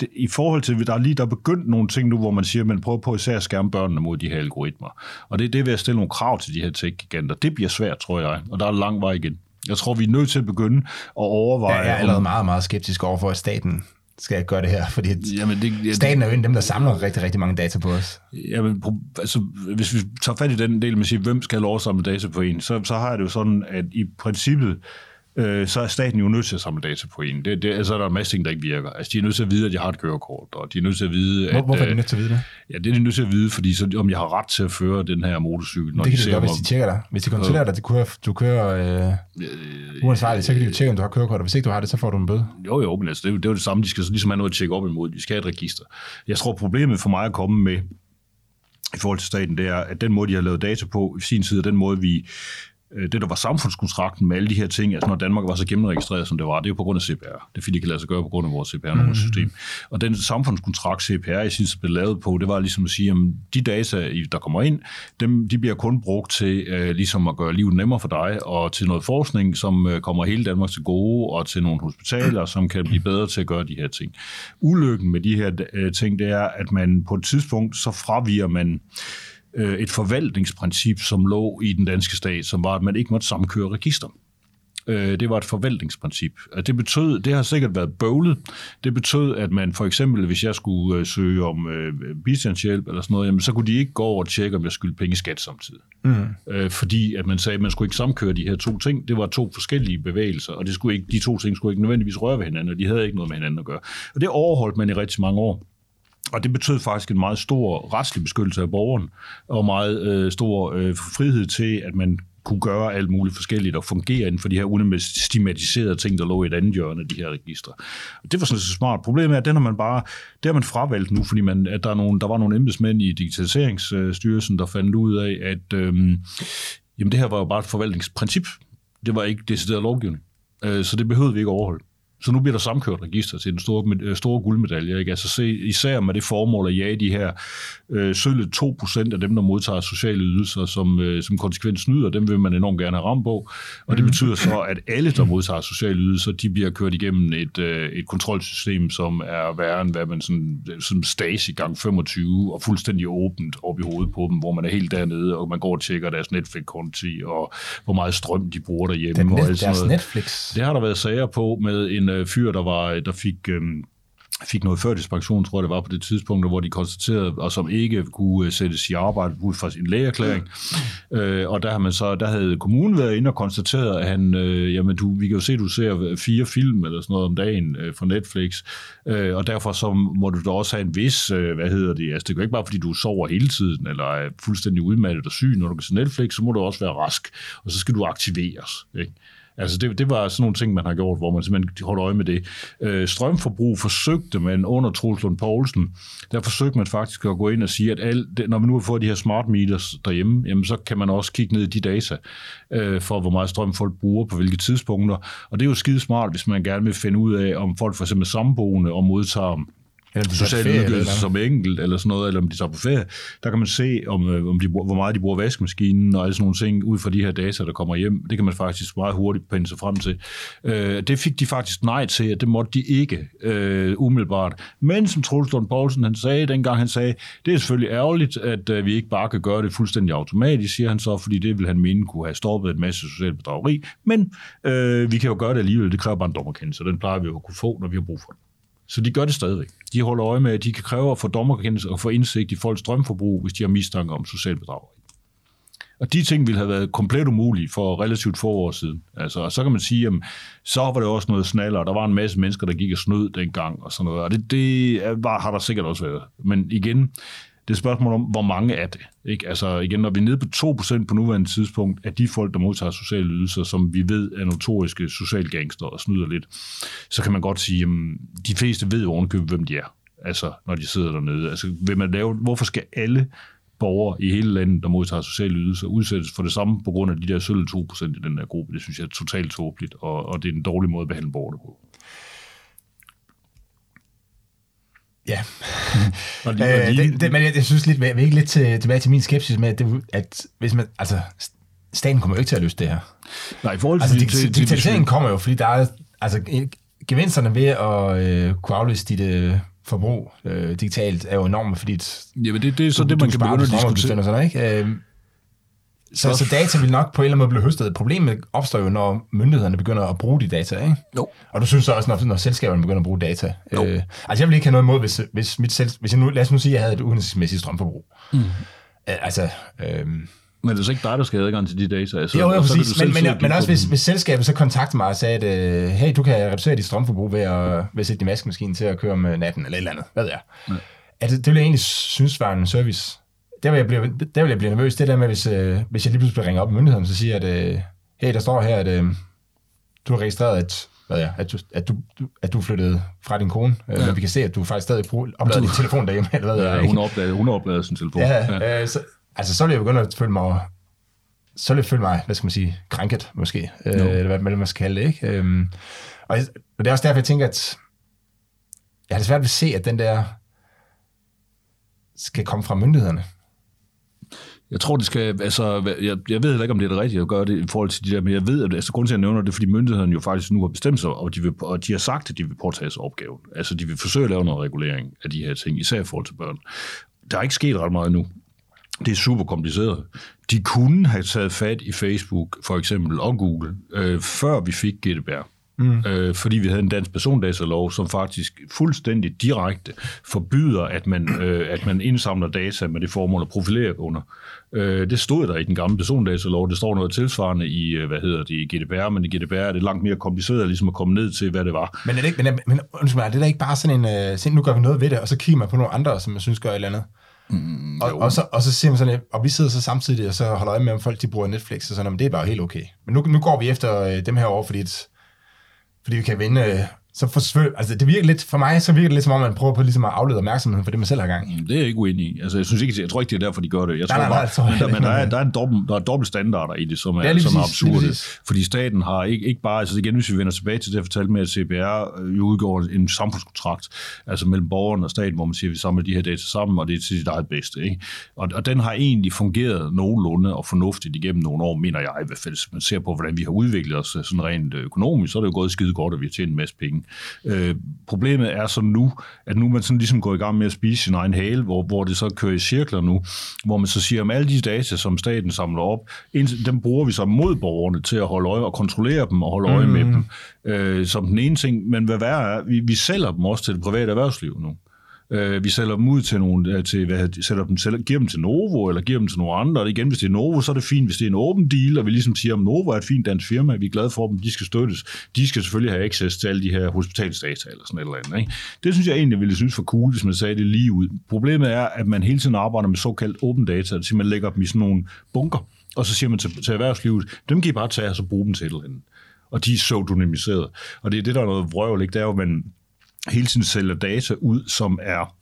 det, i forhold til, der er lige der er begyndt nogle ting nu, hvor man siger, man prøver på især at skærme børnene mod de her algoritmer. Og det er det ved at stille nogle krav til de her tech-giganter. Det bliver svært, tror jeg, og der er lang vej igen. Jeg tror, vi er nødt til at begynde at overveje... Jeg er allerede om... meget, meget skeptisk overfor, at staten skal gøre det her, fordi jamen, det, ja, staten er jo en af dem, der samler rigtig, rigtig mange data på os. Jamen, altså, hvis vi tager fat i den del med at sige, hvem skal have lov at samle data på en, så, så har jeg det jo sådan, at i princippet, så er staten jo nødt til at samle data på en. Det, det, altså, der er en masse ting, der ikke virker. Altså, de er nødt til at vide, at jeg har et kørekort, og de er nødt til at vide... At, hvorfor er de nødt til at vide det? Ja, det er de nødt til at vide, fordi så, om jeg har ret til at føre den her motorcykel. Når det kan de, de gøre, om, hvis de tjekker dig. Hvis de kontrollerer dig, at du kører øh, øh, uansvarligt, så kan de jo tjekke, om du har kørekort, og hvis ikke du har det, så får du en bøde. Jo, jo, men altså, det, det er jo det samme. De skal ligesom have noget at tjekke op imod. De skal have et register. Jeg tror, problemet for mig at komme med i forhold til staten, det er, at den måde, de har lavet data på i sin tid, den måde, vi... det, der var samfundskontrakten med alle de her ting, altså når Danmark var så gennemregistreret, som det var, det er jo på grund af C P R. Det er fordi, det kan lade sig gøre på grund af vores C P R-nummersystem. Mm. Og den samfundskontrakt, C P R i sidste blev lavet på, det var ligesom at sige, at de data, der kommer ind, dem, de bliver kun brugt til uh, ligesom at gøre livet nemmere for dig, og til noget forskning, som uh, kommer hele Danmark til gode, og til nogle hospitaler, som kan blive bedre til at gøre de her ting. Ulykken med de her uh, ting, det er, at man på et tidspunkt, så fraviger man et forvaltningsprincip, som lå i den danske stat, som var, at man ikke måtte samkøre register. Det var et forvaltningsprincip. Det betød, det har sikkert været bøvlet, det betød, at man for eksempel, hvis jeg skulle søge om bistandshjælp eller sådan noget, jamen, så kunne de ikke gå over og tjekke, om jeg skyldte penge i skat samtidig. Mm. Fordi at man sagde, at man skulle ikke samkøre de her to ting. Det var to forskellige bevægelser, og det skulle ikke, de to ting skulle ikke nødvendigvis røre ved hinanden, og de havde ikke noget med hinanden at gøre. Og det overholdt man i rigtig mange år. Og det betød faktisk en meget stor retslig beskyttelse af borgeren, og meget øh, stor øh, frihed til, at man kunne gøre alt muligt forskelligt og fungere inden for de her unemæssigt stigmatiserede ting, der lå i et andet hjørne af de her registre. Og det var sådan så smart. Problemet er, at den har man bare, det har man fravalgt nu, fordi man, at der, er nogle, der var nogle embedsmænd i Digitaliseringsstyrelsen, der fandt ud af, at øh, jamen det her var jo bare et forvaltningsprincip. Det var ikke decideret lovgivning, øh, så det behøvede vi ikke overholde. Så nu bliver der samkørt register til den store, store guldmedalje, ikke? Altså se, især med det formål at jage de her øh, sølle to procent af dem, der modtager sociale ydelser, som, øh, som konsekvens snyder, dem vil man enormt gerne have ramt på. Og det betyder så, at alle, der modtager sociale ydelser, de bliver kørt igennem et, øh, et kontrolsystem, som er værre end hvad man sådan, sådan Stasi gang femogtyve, og fuldstændig åbent op i hovedet på dem, hvor man er helt dernede, og man går og tjekker deres Netflix-konti, og hvor meget strøm de bruger derhjemme. Den net, og alt sådan noget. Deres Netflix. Det har der været sager på med en fyr, der, var, der fik, øhm, fik noget førtidspension, tror jeg det var på det tidspunkt, hvor de konstaterede, og som ikke kunne sættes i arbejde ud fra sin lægeerklæring. Mm. Øh, og der, har man så, der havde kommunen været inde og konstateret, at han, øh, jamen, du, vi kan jo se, at du ser fire film eller sådan noget om dagen øh, fra Netflix, øh, og derfor så må du da også have en vis, øh, hvad hedder det, altså det er jo ikke bare fordi du sover hele tiden, eller er fuldstændig udmattet og syg, når du kan se Netflix, så må du også være rask, og så skal du aktiveres, ikke? Altså det, det var sådan nogle ting, man har gjort, hvor man simpelthen holdt øje med det. Øh, strømforbrug forsøgte man under Troels Lund Poulsen. Der forsøgte man faktisk at gå ind og sige, at al, det, når man nu har fået de her smart meters derhjemme, jamen så kan man også kigge ned i de data øh, for, hvor meget strøm folk bruger på hvilke tidspunkter. Og det er jo skidesmart, hvis man gerne vil finde ud af, om folk for eksempel er samboende og modtager sociale ydelser som enkelt, eller sådan noget, eller om de tager på ferie, der kan man se, om, om de bruger, hvor meget de bruger vaskemaskinen, og alle sådan nogle ting, ud fra de her data, der kommer hjem. Det kan man faktisk meget hurtigt pinde sig frem til. Øh, det fik de faktisk nej til, at det måtte de ikke øh, umiddelbart. Men som Troels Lund Poulsen, han sagde, dengang han sagde, det er selvfølgelig ærgerligt, at øh, vi ikke bare kan gøre det fuldstændig automatisk, siger han så, fordi det vil han mene kunne have stoppet en masse socialt bedrageri, men øh, vi kan jo gøre det alligevel, det kræver bare en dommerkendelse, og den plejer vi jo at kunne få, når vi har brug for den. Så de gør det stadigvæk. De holder øje med, at de kan kræve at få dommerkendelse og få indsigt i folks strømforbrug, hvis de har mistanke om socialt bedrageri. Og de ting ville have været komplet umulige for relativt få år siden. Altså, og så kan man sige, at så var det også noget snaller, og der var en masse mennesker, der gik og snød dengang og sådan noget. Og det, det var, har der sikkert også været. Men igen, det er spørgsmålet om, hvor mange er det? Ikke? Altså igen, når vi er nede på to procent på nuværende tidspunkt, af de folk, der modtager sociale ydelser, som vi ved er notoriske socialgangster og snyder lidt, så kan man godt sige, at de fleste ved ovenkøbet, hvem de er, altså når de sidder dernede. Altså, vil man lave, hvorfor skal alle borgere i hele landet, der modtager sociale ydelser, udsættes for det samme på grund af de der sølle to procent i den der gruppe? Det synes jeg er totalt tåbeligt, og, og det er en dårlig måde at behandle borgerne på. Ja, mm. øh, det, det, men jeg, jeg synes lidt, jeg vil ikke lidt til, tilbage til min skepsis med, at, det, at hvis man, altså, staten kommer jo ikke til at løse det her. Nej, i forhold til... Altså, dig, digitaliseringen kommer jo, fordi der er, altså, gevinsterne ved at øh, kunne afløse dit øh, forbrug øh, digitalt er jo enorme, fordi... Et, Jamen, det, det er så du, det, man du kan begynde at diskutere. Sådan, ikke? Øh, så, så data vil nok på en eller anden måde blive høstet. Problemet opstår jo, når myndighederne begynder at bruge de data, ikke? Jo. Og du synes så også, når, når selskaberne begynder at bruge data. Øh, altså, jeg vil ikke have noget imod, hvis, hvis, mit selv, hvis jeg nu, lad os nu sige, at jeg havde et uhensigtsmæssigt strømforbrug. Mm. Øh, altså... Øh, men det er så ikke dig, der skal have adgang til de data? Altså, jo, jo, præcis. Men, men, men også hvis, hvis selskabet så kontakter mig og sagde, at øh, hey, du kan reducere dit strømforbrug ved at, ved at sætte din vaskemaskine til at køre om natten, eller et eller andet. Hvad ved jeg? Ja. Altså, det ville jeg egentlig synes var en service... Der vil, jeg blive, der vil jeg blive nervøs, det der med, hvis, øh, hvis jeg lige pludselig ringer op i myndigheden, så siger at øh, hey, der står her, at øh, du har registreret, at, hvad er, at, du, at, du, at du er flyttet fra din kone, øh, ja. Men vi kan se, at du faktisk stadig oplader din telefon derhjemme, eller hvad ja, jeg, hun oplader, hun oplader sin telefon. Ja, ja. Øh, så, altså, så vil jeg begynde at føle mig, så vil jeg føle mig, hvad skal man sige, krænket måske, øh, no. eller hvad man skal kalde det, ikke? Øh, og, og det er også derfor, jeg tænker, at jeg har det svært ved at se, at den der skal komme fra myndighederne. Jeg tror, det skal, altså, jeg, jeg ved heller ikke, om det er det rigtige at gøre det i forhold til de der, men jeg ved, at altså, grunden til, at jeg nævner det, fordi myndighederne jo faktisk nu har bestemt sig, og de, vil, og de har sagt, at de vil påtage sig opgaven. Altså, de vil forsøge at lave noget regulering af de her ting, især i forhold til børn. Der er ikke sket ret meget endnu. Det er super kompliceret. De kunne have taget fat i Facebook, for eksempel, og Google, øh, før vi fik G D P R. Mm. Øh, fordi vi havde en dansk persondatalov, som faktisk fuldstændig direkte forbyder, at man, øh, at man indsamler data med det formål at profilere under. Øh, det stod der i den gamle persondatalov. Det står noget tilsvarende i, hvad hedder det, i G D P R, men i G D P R er det langt mere kompliceret ligesom at komme ned til, hvad det var. Men er det ikke, men, men, undskyld, er det da ikke bare sådan en, uh, nu gør vi noget ved det, og så kigger man på nogle andre, som man synes gør et eller andet? Mm, og, og, så, og så siger man sådan, og vi sidder så samtidig, og så holder øje med, om folk de bruger Netflix, og sådan, men det er bare helt okay. Men nu, nu går vi efter øh, dem herovre, fordi et, fordi vi kan vinde så forsvø- altså det virker lidt for mig, så virker det lidt som om man prøver på ligesom at aflede opmærksomheden for det man selv har gang i. Det er jeg ikke uenig i. Altså jeg synes ikke, jeg tror ikke det er derfor de gør det. Jeg tror nej, nej, bare, nej, nej, men der, men der er der er en dobbelt der er dobbeltstandarder i det, som er, det er som præcis, er absurde, fordi staten har ikke ikke bare altså igen hvis vi vender tilbage til det jeg fortalte med at C P R jo udgår en samfundskontrakt, altså mellem borgeren og staten, hvor man siger at vi samler de her data sammen og det er til sit eget bedste, ikke? Og, og den har egentlig fungeret nogenlunde og fornuftigt igennem nogle år, mener jeg i hvert fald. Man ser på hvordan vi har udviklet os sådan rent økonomisk, så er det jo gået skide godt og vi har tjent en masse penge. Øh, problemet er så nu, at nu man sådan ligesom går i gang med at spise sin egen hale, hvor, hvor det så kører i cirkler nu, hvor man så siger, at alle de data, som staten samler op, dem bruger vi så mod borgerne til at holde øje og kontrollere dem og holde øje mm. med dem, øh, som den ene ting. Men hvad værre er, vi, vi sælger dem også til det private erhvervsliv nu. Vi sælger dem ud til nogle, til, hvad, sælger dem, sælger, giver dem til Novo, eller giver dem til nogle andre. Og igen, hvis det er Novo, så er det fint. Hvis det er en åben deal, og vi ligesom siger, at Novo er et fint dansk firma, vi er glade for dem, de skal støttes. De skal selvfølgelig have access til alle de her hospitalsdata, eller sådan et eller andet. Ikke? Det synes jeg egentlig ville synes for cool, hvis man sagde det lige ud. Problemet er, at man hele tiden arbejder med såkaldt åben data, så man lægger dem i sådan nogle bunker, og så siger man til, til erhvervslivet, dem kan I bare tage og så bruge dem til et eller andet. Og de er pseudonymiseret. Og det er det, der er noget vrøvl, ikke? Det er jo, man hele tiden sælger data ud, som er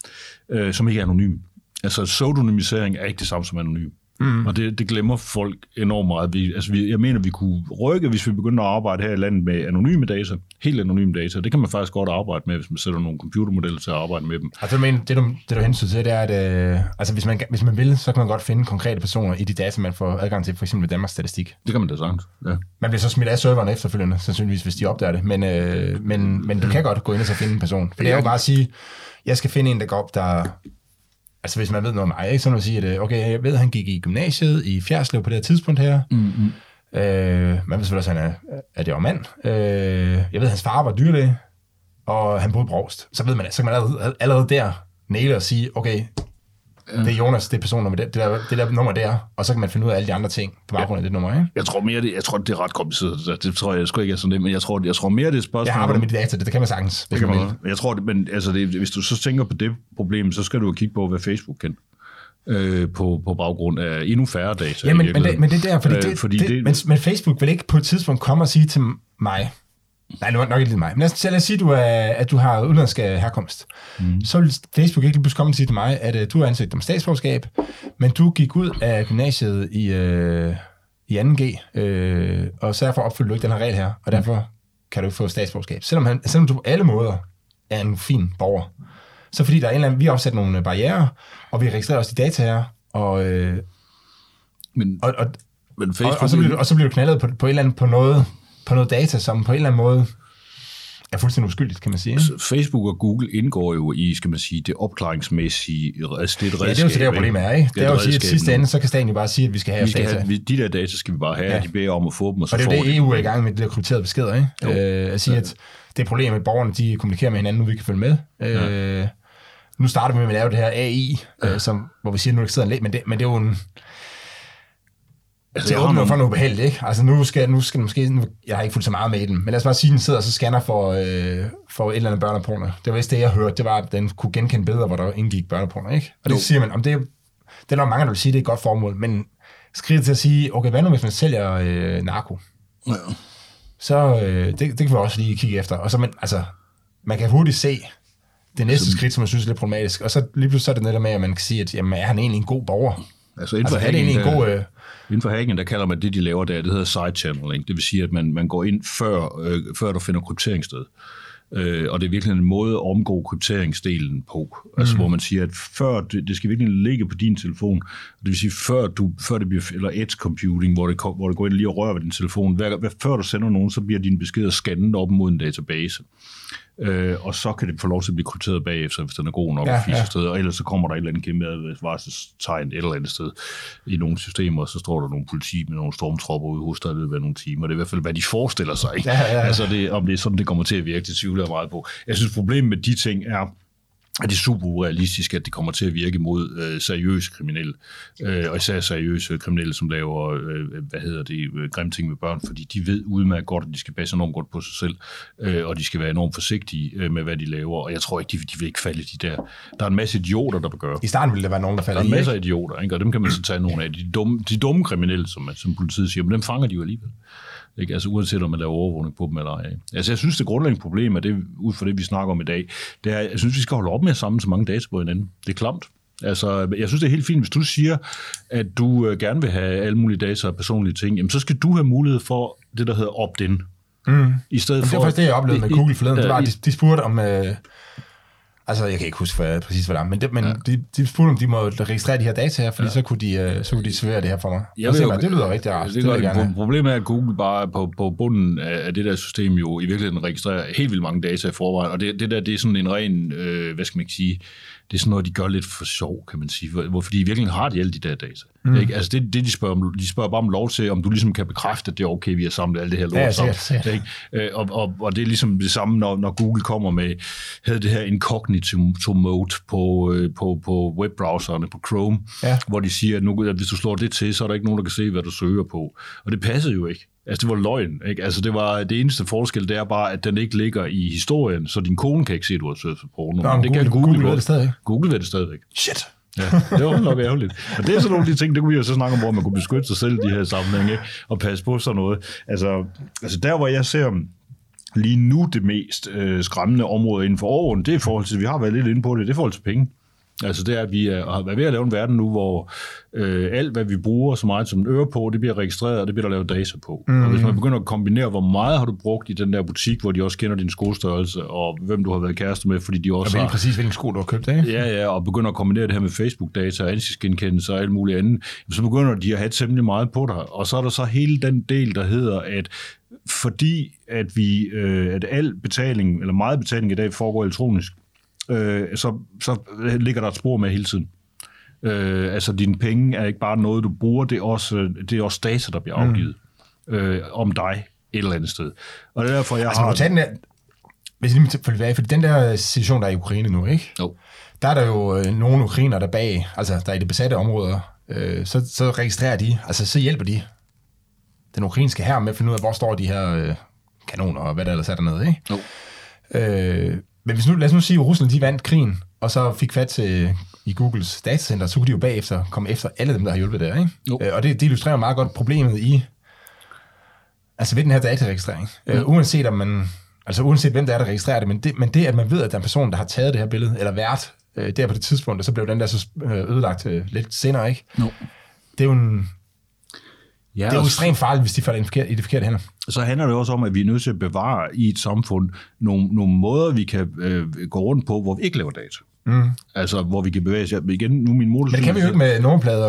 øh, som ikke er anonym. Altså pseudonymisering er ikke det samme som anonym. Mm. Og det, det glemmer folk enormt meget. Vi, altså, vi, jeg mener, vi kunne rykke, hvis vi begyndte at arbejde her i landet med anonyme data, helt anonyme data. Det kan man faktisk godt arbejde med, hvis man sætter nogle computermodeller til at arbejde med dem. Altså, men det, du, det du hensyder til, det er, at øh, altså, hvis, man, hvis man vil, så kan man godt finde konkrete personer i de data, man får adgang til, for eksempel Danmarks Statistik. Det kan man da sagtens, ja. Man bliver så smidt af serveren efterfølgende, sandsynligvis, hvis de opdager det. Men, øh, men, men du kan godt gå ind og så finde en person. For det er jo bare at sige, jeg skal finde en, der går op, der... Altså hvis man ved noget om mig, ikke? Så vil man sige, at okay, jeg ved, at han gik i gymnasiet i Fjerslev på det her tidspunkt her. Mm-hmm. Øh, man ved selvfølgelig også, at han er, at det var mand. Øh, jeg ved, at hans far var dyrlæge, og han boede i Brovst. Så ved man, så kan man allerede, allerede der næle og sige, okay, det er Jonas, det er personnummer, det der, det der nummer der, og så kan man finde ud af alle de andre ting på baggrund af ja. Det nummer, ikke? Jeg tror mere, det, jeg tror, det er ret kompliceret. Det tror jeg, jeg sgu ikke er sådan det, men jeg tror, jeg tror mere, det er et spørgsmål. Jeg arbejder med de data, det, det kan man sagtens. Det kan man. Man. Jeg tror, det, men altså, det, hvis du så tænker på det problem, så skal du jo kigge på, hvad Facebook kan. Øh, på, på baggrund af endnu færre data. Ja, men, men, det, men det der, fordi, øh, det, fordi det, det, men, men Facebook vil ikke på et tidspunkt komme og sige til mig, nej, nok ikke lige mig. Men lad os sige, at du, er, at du har udenlandsk herkomst. Mm. Så vil Facebook ikke lige pludselig komme og sige til mig, at, at du har ansøgt om statsborgerskab, men du gik ud af gymnasiet i, øh, i anden G, øh, og så derfor opfylder du ikke den her regel her, og derfor kan du ikke få statsborgerskab. Selvom, han, selvom du på alle måder er en fin borger. Så fordi der er en eller anden, vi har opsat nogle barrierer, og vi registrerer også de data her, og... Øh, men, og, og, men Facebook... og, og, så bliver du, og så bliver du knaldet på, på et eller andet på noget... på noget data, som på en eller anden måde er fuldstændig uskyldigt, kan man sige. Altså, Facebook og Google indgår jo i, skal man sige, det opklaringsmæssige, altså det redskab. Ja, det er jo så det, problemet er, ikke? Det er jo at sige, at sidste ende, så kan staten jo bare sige, at vi skal have vi skal data. Have, de der data skal vi bare have, ja. Og de beder om at få dem, og så får det. Og det er jo det, E U er i gang med, det der krypterede beskeder, ikke? Øh, at sige, ja. At det er problemet, at borgerne, de kommunikerer med hinanden, nu vi kan følge med. Ja. Øh, nu starter vi med at lave det her A I, ja. øh, som, hvor vi siger, at nu der sidder en læg, men det, men det er jo en... Altså, det åbner man... jo for noget behageligt, ikke? Altså, nu skal, nu skal måske... Nu, jeg har ikke fulgt så meget med den, men lad os bare sige, at den sidder og så scanner for, øh, for et eller andet børneporno. Det var vist det, jeg hørte. Det var, at den kunne genkende billeder, hvor der indgik børneporno, ikke? Og det jo. Siger man, om det, det er nok mange, der vil sige, det er et godt formål, men skridt til at sige, okay, hvad nu, hvis man sælger øh, narko? Ja. Så øh, det, det kan vi også lige kigge efter. Og så, men, altså, man kan hurtigt se det næste så... skridt, som man synes er lidt problematisk. Og så lige pludselig så er det netop med, at man kan sige, at jamen, er han egentlig en god borger? Altså inden for, altså, hacking, der, en god, øh... inden for hacking, der kalder man det, de laver der, det hedder side-channeling. Det vil sige, at man, man går ind før, øh, før der finder krypteringssted. Øh, og det er virkelig en måde at omgå krypteringsdelen på. Altså mm. hvor man siger, at før det, det skal virkelig ligge på din telefon. Det vil sige, før, du, før det bliver, eller edge computing, hvor det, hvor det går ind lige og rører ved din telefon. Hver, hver, før du sender nogen, så bliver dine beskeder scannet op mod en database. Øh, og så kan det få lov til at blive krypteret bagefter, hvis den er god nok ja, og fisk ja. Sted, og ellers så kommer der et eller andet kæmpe advarselstegn et eller andet sted i nogle systemer, og så står der nogle politi med nogle stormtropper ude hos dig i løbet af nogle timer. Det er i hvert fald, hvad de forestiller sig, ikke? Ja, ja, ja. Altså, det, om det er sådan, det kommer til at virke, det tvivler jeg meget på. Jeg synes, problemet med de ting er, at det er super urealistisk, at det kommer til at virke mod øh, seriøse kriminelle, øh, og især seriøse kriminelle, som laver, øh, hvad hedder det, øh, grimme ting med børn, fordi de ved udmærket godt, at de skal passe enormt godt på sig selv, øh, og de skal være enormt forsigtige øh, med, hvad de laver, og jeg tror ikke, de, de vil ikke falde de der. Der er en masse idioter, der vil gøre. I starten ville der være nogen, der falder i. Der er en masse idioter, ikke? Og dem kan man så tage nogle af. De dumme, de dumme kriminelle, som, som politiet siger, men dem fanger de jo alligevel. Ikke? Altså uanset om man laver overvågning på dem eller ej. Altså jeg synes, det grundlæggende problem er det, ud fra det, vi snakker om i dag, det er, jeg synes, vi skal holde op med at samle så mange data på hinanden. Det er klamt. Altså, jeg synes, det er helt fint, hvis du siger, at du gerne vil have alle mulige data og personlige ting, jamen, så skal du have mulighed for det, der hedder opt-in. Mm. I stedet for, det var faktisk det, jeg oplevede i, med Google forleden. Det var, de, de spurgte om... Øh, altså, jeg kan ikke huske hvad, præcis, hvad der er, men, det, men ja. de, de spurgte, om de måtte registrere de her data her, fordi ja. så, kunne de, øh, så kunne de servere det her for mig. Jeg ved, mig det lyder rigtig rart. Det, det, det problemet er, at Google bare på, på bunden af det der system jo i virkeligheden registrerer helt vildt mange data i forvejen, og det, det der, det er sådan en ren, øh, hvad skal man ikke sige... Det er sådan noget, de gør lidt for sjov, kan man sige. Hvor, fordi i virkeligheden har de alle de der data. Mm. Ikke? Altså det, det de spørger om, de spørger bare om lov til, om du ligesom kan bekræfte, at det er okay, vi har samlet alt det her lort ja, sammen. Ja, ja. Ikke? Og, og, og det er ligesom det samme, når, når Google kommer med, havde det her incognito mode på, på, på webbrowserne, på Chrome, ja. hvor de siger, at, nu, at hvis du slår det til, så er der ikke nogen, der kan se, hvad du søger på. Og det passede jo ikke. Altså, det var løgn, ikke? Altså, det var det eneste forskel, det er bare, at den ikke ligger i historien, så din kone kan ikke se, at du har søgt for porno. Nå, men det Google, kan Google, Google ved det stadigvæk. Google ved det stadigvæk. Shit! Ja, det var nok ærgerligt. Og det er sådan nogle af de ting, det kunne vi jo så snakke om, hvor man kunne beskytte sig selv i de her sammenhænge, og passe på sådan noget. Altså, altså der, hvor jeg ser lige nu det mest øh, skræmmende område inden for åren, det er i forhold til, vi har været lidt inde på det, det er i forhold til penge. Altså det er, at vi er ved at lave en verden nu, hvor øh, alt, hvad vi bruger så meget som en øre på, det bliver registreret, og det bliver der lavet data på. Mm-hmm. Og hvis man begynder at kombinere, hvor meget har du brugt i den der butik, hvor de også kender din skostørrelse, og hvem du har været kæreste med, fordi de også har... Og præcis hvilken sko, du har købt, ikke? Ja, ja, og begynder at kombinere det her med Facebook-data, ansigtsgenkendelse og alt muligt andet, så begynder de at have temmelig meget på dig. Og så er der så hele den del, der hedder, at fordi at, vi, øh, at al betaling, eller meget betaling i dag, foregår elektronisk, Så, så ligger der et spor med hele tiden. Øh, altså, dine penge er ikke bare noget, du bruger, det er også, det er også data, der bliver afgivet mm. øh, om dig et eller andet sted. Og det er derfor, jeg altså, har... Den der, hvis jeg lige må følge af, fordi den der situation, der er i Ukraine nu, ikke? Jo. Der er der jo øh, nogle ukrainer, der bag, altså der er i de besatte områder, øh, så, så registrerer de, altså så hjælper de den ukrainske hær med at finde ud af, hvor står de her øh, kanoner og hvad der ellers er dernede, ikke? Jo. Øh, Men hvis nu, lad os nu sige, at Rusland de vandt krigen, og så fik fat til, i Googles datacenter, så kunne de jo bagefter komme efter alle dem, der har hjulpet der, ikke? Jo. Og det, det illustrerer meget godt problemet i, altså ved den her dataregistrering. Ja. Uh, uanset om man, altså uanset hvem der er, der registrerer det men, det, men det, at man ved, at der er en person, der har taget det her billede, eller vært uh, der på det tidspunkt, og så blev den der så ødelagt uh, lidt senere, ikke? Jo. Det er jo en... Ja, det er jo ekstremt farligt, hvis de falder i, forkerte, i de forkerte hænder. Så handler det også om, at vi er nødt til at bevare i et samfund nogle, nogle måder, vi kan øh, gå rundt på, hvor vi ikke laver data. Mm. Altså, hvor vi kan bevæge sig igen. Nu min motor. Men det kan vi jo ikke med nummerplader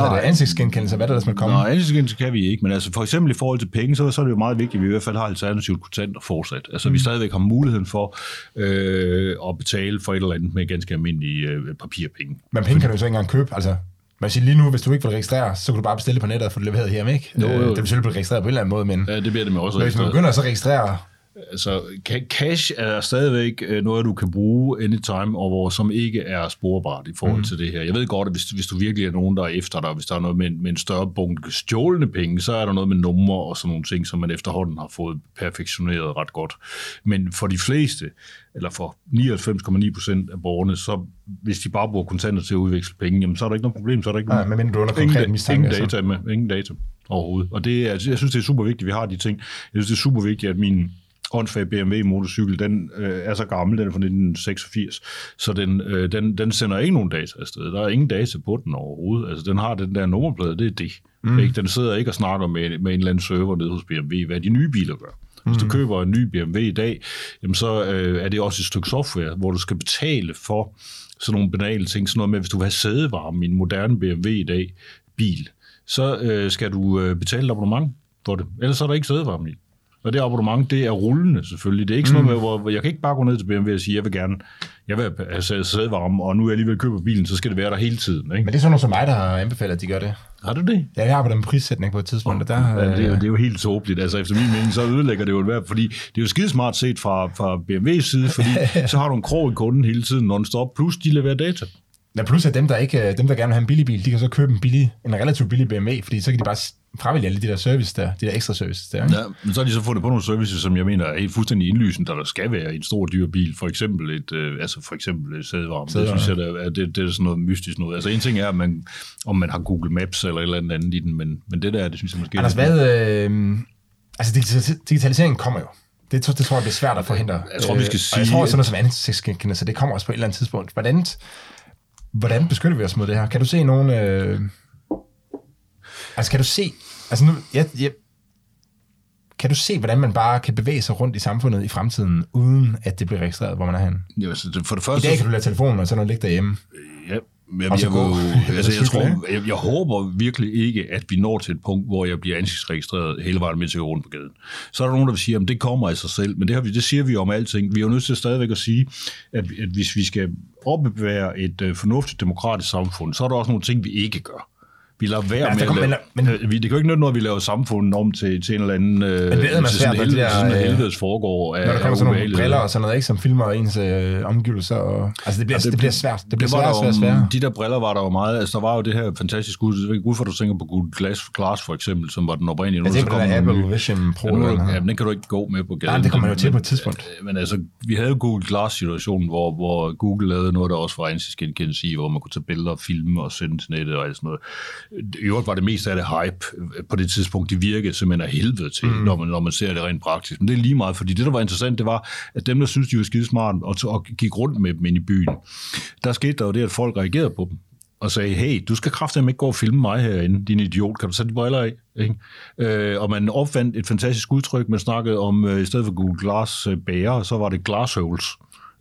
og øh, ansigtsgenkendelse, hvad der ellers må komme. Nej, ansigtsgenkendelse kan vi ikke, men altså for eksempel i forhold til penge, så, så er det jo meget vigtigt, at vi i hvert fald har alternativt kontanter fortsat. Altså, mm. vi stadigvæk har muligheden for øh, at betale for et eller andet med ganske almindelige øh, papirpenge. Men penge kan du så ikke engang købe, altså... Man siger lige nu, hvis du ikke vil registrere, så kan du bare bestille på nettet og få det leveret hjem, ikke? Jo, jo. Det vil selvfølgelig blive registreret på en eller anden måde, men... Ja, det bliver det med også. Men hvis man begynder at så registrere... Altså, cash er stadigvæk noget, du kan bruge anytime, og hvor, som ikke er sporbart i forhold mm. til det her. Jeg ved godt, at hvis, hvis du virkelig er nogen, der er efter dig, hvis der er noget med, med en større bunke stjålende penge, så er der noget med numre og sådan nogle ting, som man efterhånden har fået perfektioneret ret godt. Men for de fleste, eller for nioghalvfems komma ni procent af borgerne, så hvis de bare bruger kontanter til at udveksle penge, jamen, så er der ikke noget problem, så er der ikke nej, nogen, men du er ingen, mistanke, ingen data med, ingen data overhovedet. Og det er, jeg synes, det er super vigtigt, at vi har de ting. Jeg synes, det er super vigtigt, at min åndsfag B M W-motorcykel, den øh, er så gammel, den er fra nitten seksogfirs, så den, øh, den, den sender ikke nogen data afsted. Der er ingen data på den overhovedet. Altså, den har den der nummerplade, det er det. Mm. Ikke? Den sidder ikke og snakker med, med en eller anden server nede hos B M W, hvad de nye biler gør. Hvis du køber en ny B M W i dag, jamen så øh, er det også et stykke software, hvor du skal betale for sådan nogle banale ting. Sådan noget med, hvis du vil have sædevarme i en moderne B M W i dag, bil, så øh, skal du øh, betale et abonnement for det. Ellers er der ikke sædevarme i. Og det abonnement, det er rullende selvfølgelig. Det er ikke sådan noget med, hvor jeg kan ikke bare gå ned til B M W og sige, jeg vil gerne jeg vil have sædevarme, og nu jeg alligevel køber bilen, så skal det være der hele tiden. Ikke? Men det er sådan noget som mig, der har anbefalet, at de gør det. Har du det? Ja, jeg har på den prissætning på et tidspunkt, og der... Ja, det, er, det er jo helt tåbeligt. Altså efter min mening, så ødelægger det jo hvert, fordi det er jo skidesmart set fra, fra B M W's side, fordi så har du en krog i kunden hele tiden non-stop, plus de leverer data. Ja, plus at dem der, ikke, dem, der gerne vil have en billig bil, de kan så købe en, billig, en relativt billig B M W, fordi så kan de bare fravælge alle de der service der, de der ekstra services der. Ikke? Ja, men så har de så fundet på nogle services, som jeg mener er helt fuldstændig indlysende, der, der skal være i en stor dyr bil. For eksempel et, øh, altså for eksempel et sædevarme. Det synes jeg, der, at det, det er sådan noget mystisk noget. Altså en ting er, man, om man har Google Maps eller et eller andet, andet i den, men, men det der, det synes jeg måske... Anders, hvad... Øh, altså digitaliseringen kommer jo. Det tror, det tror jeg bliver svært at forhindre. Jeg tror, vi skal sige... Og jeg tror også sådan noget som ansigtsgenkendelse, det kommer også på et eller andet tidspunkt. Hvordan... Hvordan beskytter vi os mod det her? Kan du se nogen... Øh... Altså, kan du se... Altså, nu... Jeg, jeg... Kan du se, hvordan man bare kan bevæge sig rundt i samfundet i fremtiden, uden at det bliver registreret, hvor man er henne? Ja, altså, det, for det første... I dag kan du lade telefonen og sådan noget ligge derhjemme. Ja. Jeg, jeg, jeg, altså, jeg, tror, jeg, jeg håber virkelig ikke, at vi når til et punkt, hvor jeg bliver ansigtsregistreret hele vejen, mens jeg går rundt på gaden. Så er der nogen, der vil sige, at det kommer af sig selv, men det, har vi, det siger vi om alting. Vi er jo nødt til stadigvæk at sige, at, at hvis vi skal opbevære et uh, fornuftigt demokratisk samfund, så er der også nogle ting, vi ikke gør. Vi lader være ja, med kom, at lave, men, men, vi, det kan jo ikke nytte noget, at vi laver samfundet om til, til en eller anden øh, helvedes foregår. Når der kommer sådan nogle briller og sådan noget, ikke, som filmer ens øh, omgivelser. Og, altså det bliver, ja, det, det bliver svært. Det, det bliver svært, svært, svært. De der briller var der jo meget. Altså der var jo det her fantastiske ud, for du tænker på Google Glass for eksempel, som var den oprindelige. Nu, det er Apple Vision Pro. Ja, nu, ja, den kan du ikke gå med på gaden. Nej, det kommer jo til på et tidspunkt. Men, men altså, vi havde jo Google Glass-situationen, hvor, hvor Google lavede noget, der også var ansigtsgenkendelse i, hvor man kunne tage billeder, filme og sende til nettet og alt sådan noget. I øvrigt var det mest af det hype på det tidspunkt. Det virkede simpelthen af helvede til, mm. når, man, når man ser det rent praktisk. Men det er lige meget, fordi det, der var interessant, det var, at dem, der synes de var skidesmarte og, t- og gik rundt med dem ind i byen, der skete der jo det, at folk reagerede på dem og sagde, hey, du skal kraftedeme ikke gå og filme mig herinde, din idiot, kan du sætte de briller af? Ikke? Øh, og man opfandt et fantastisk udtryk, man snakkede om, øh, i stedet for Google Glass øh, bærer, så var det glassholes.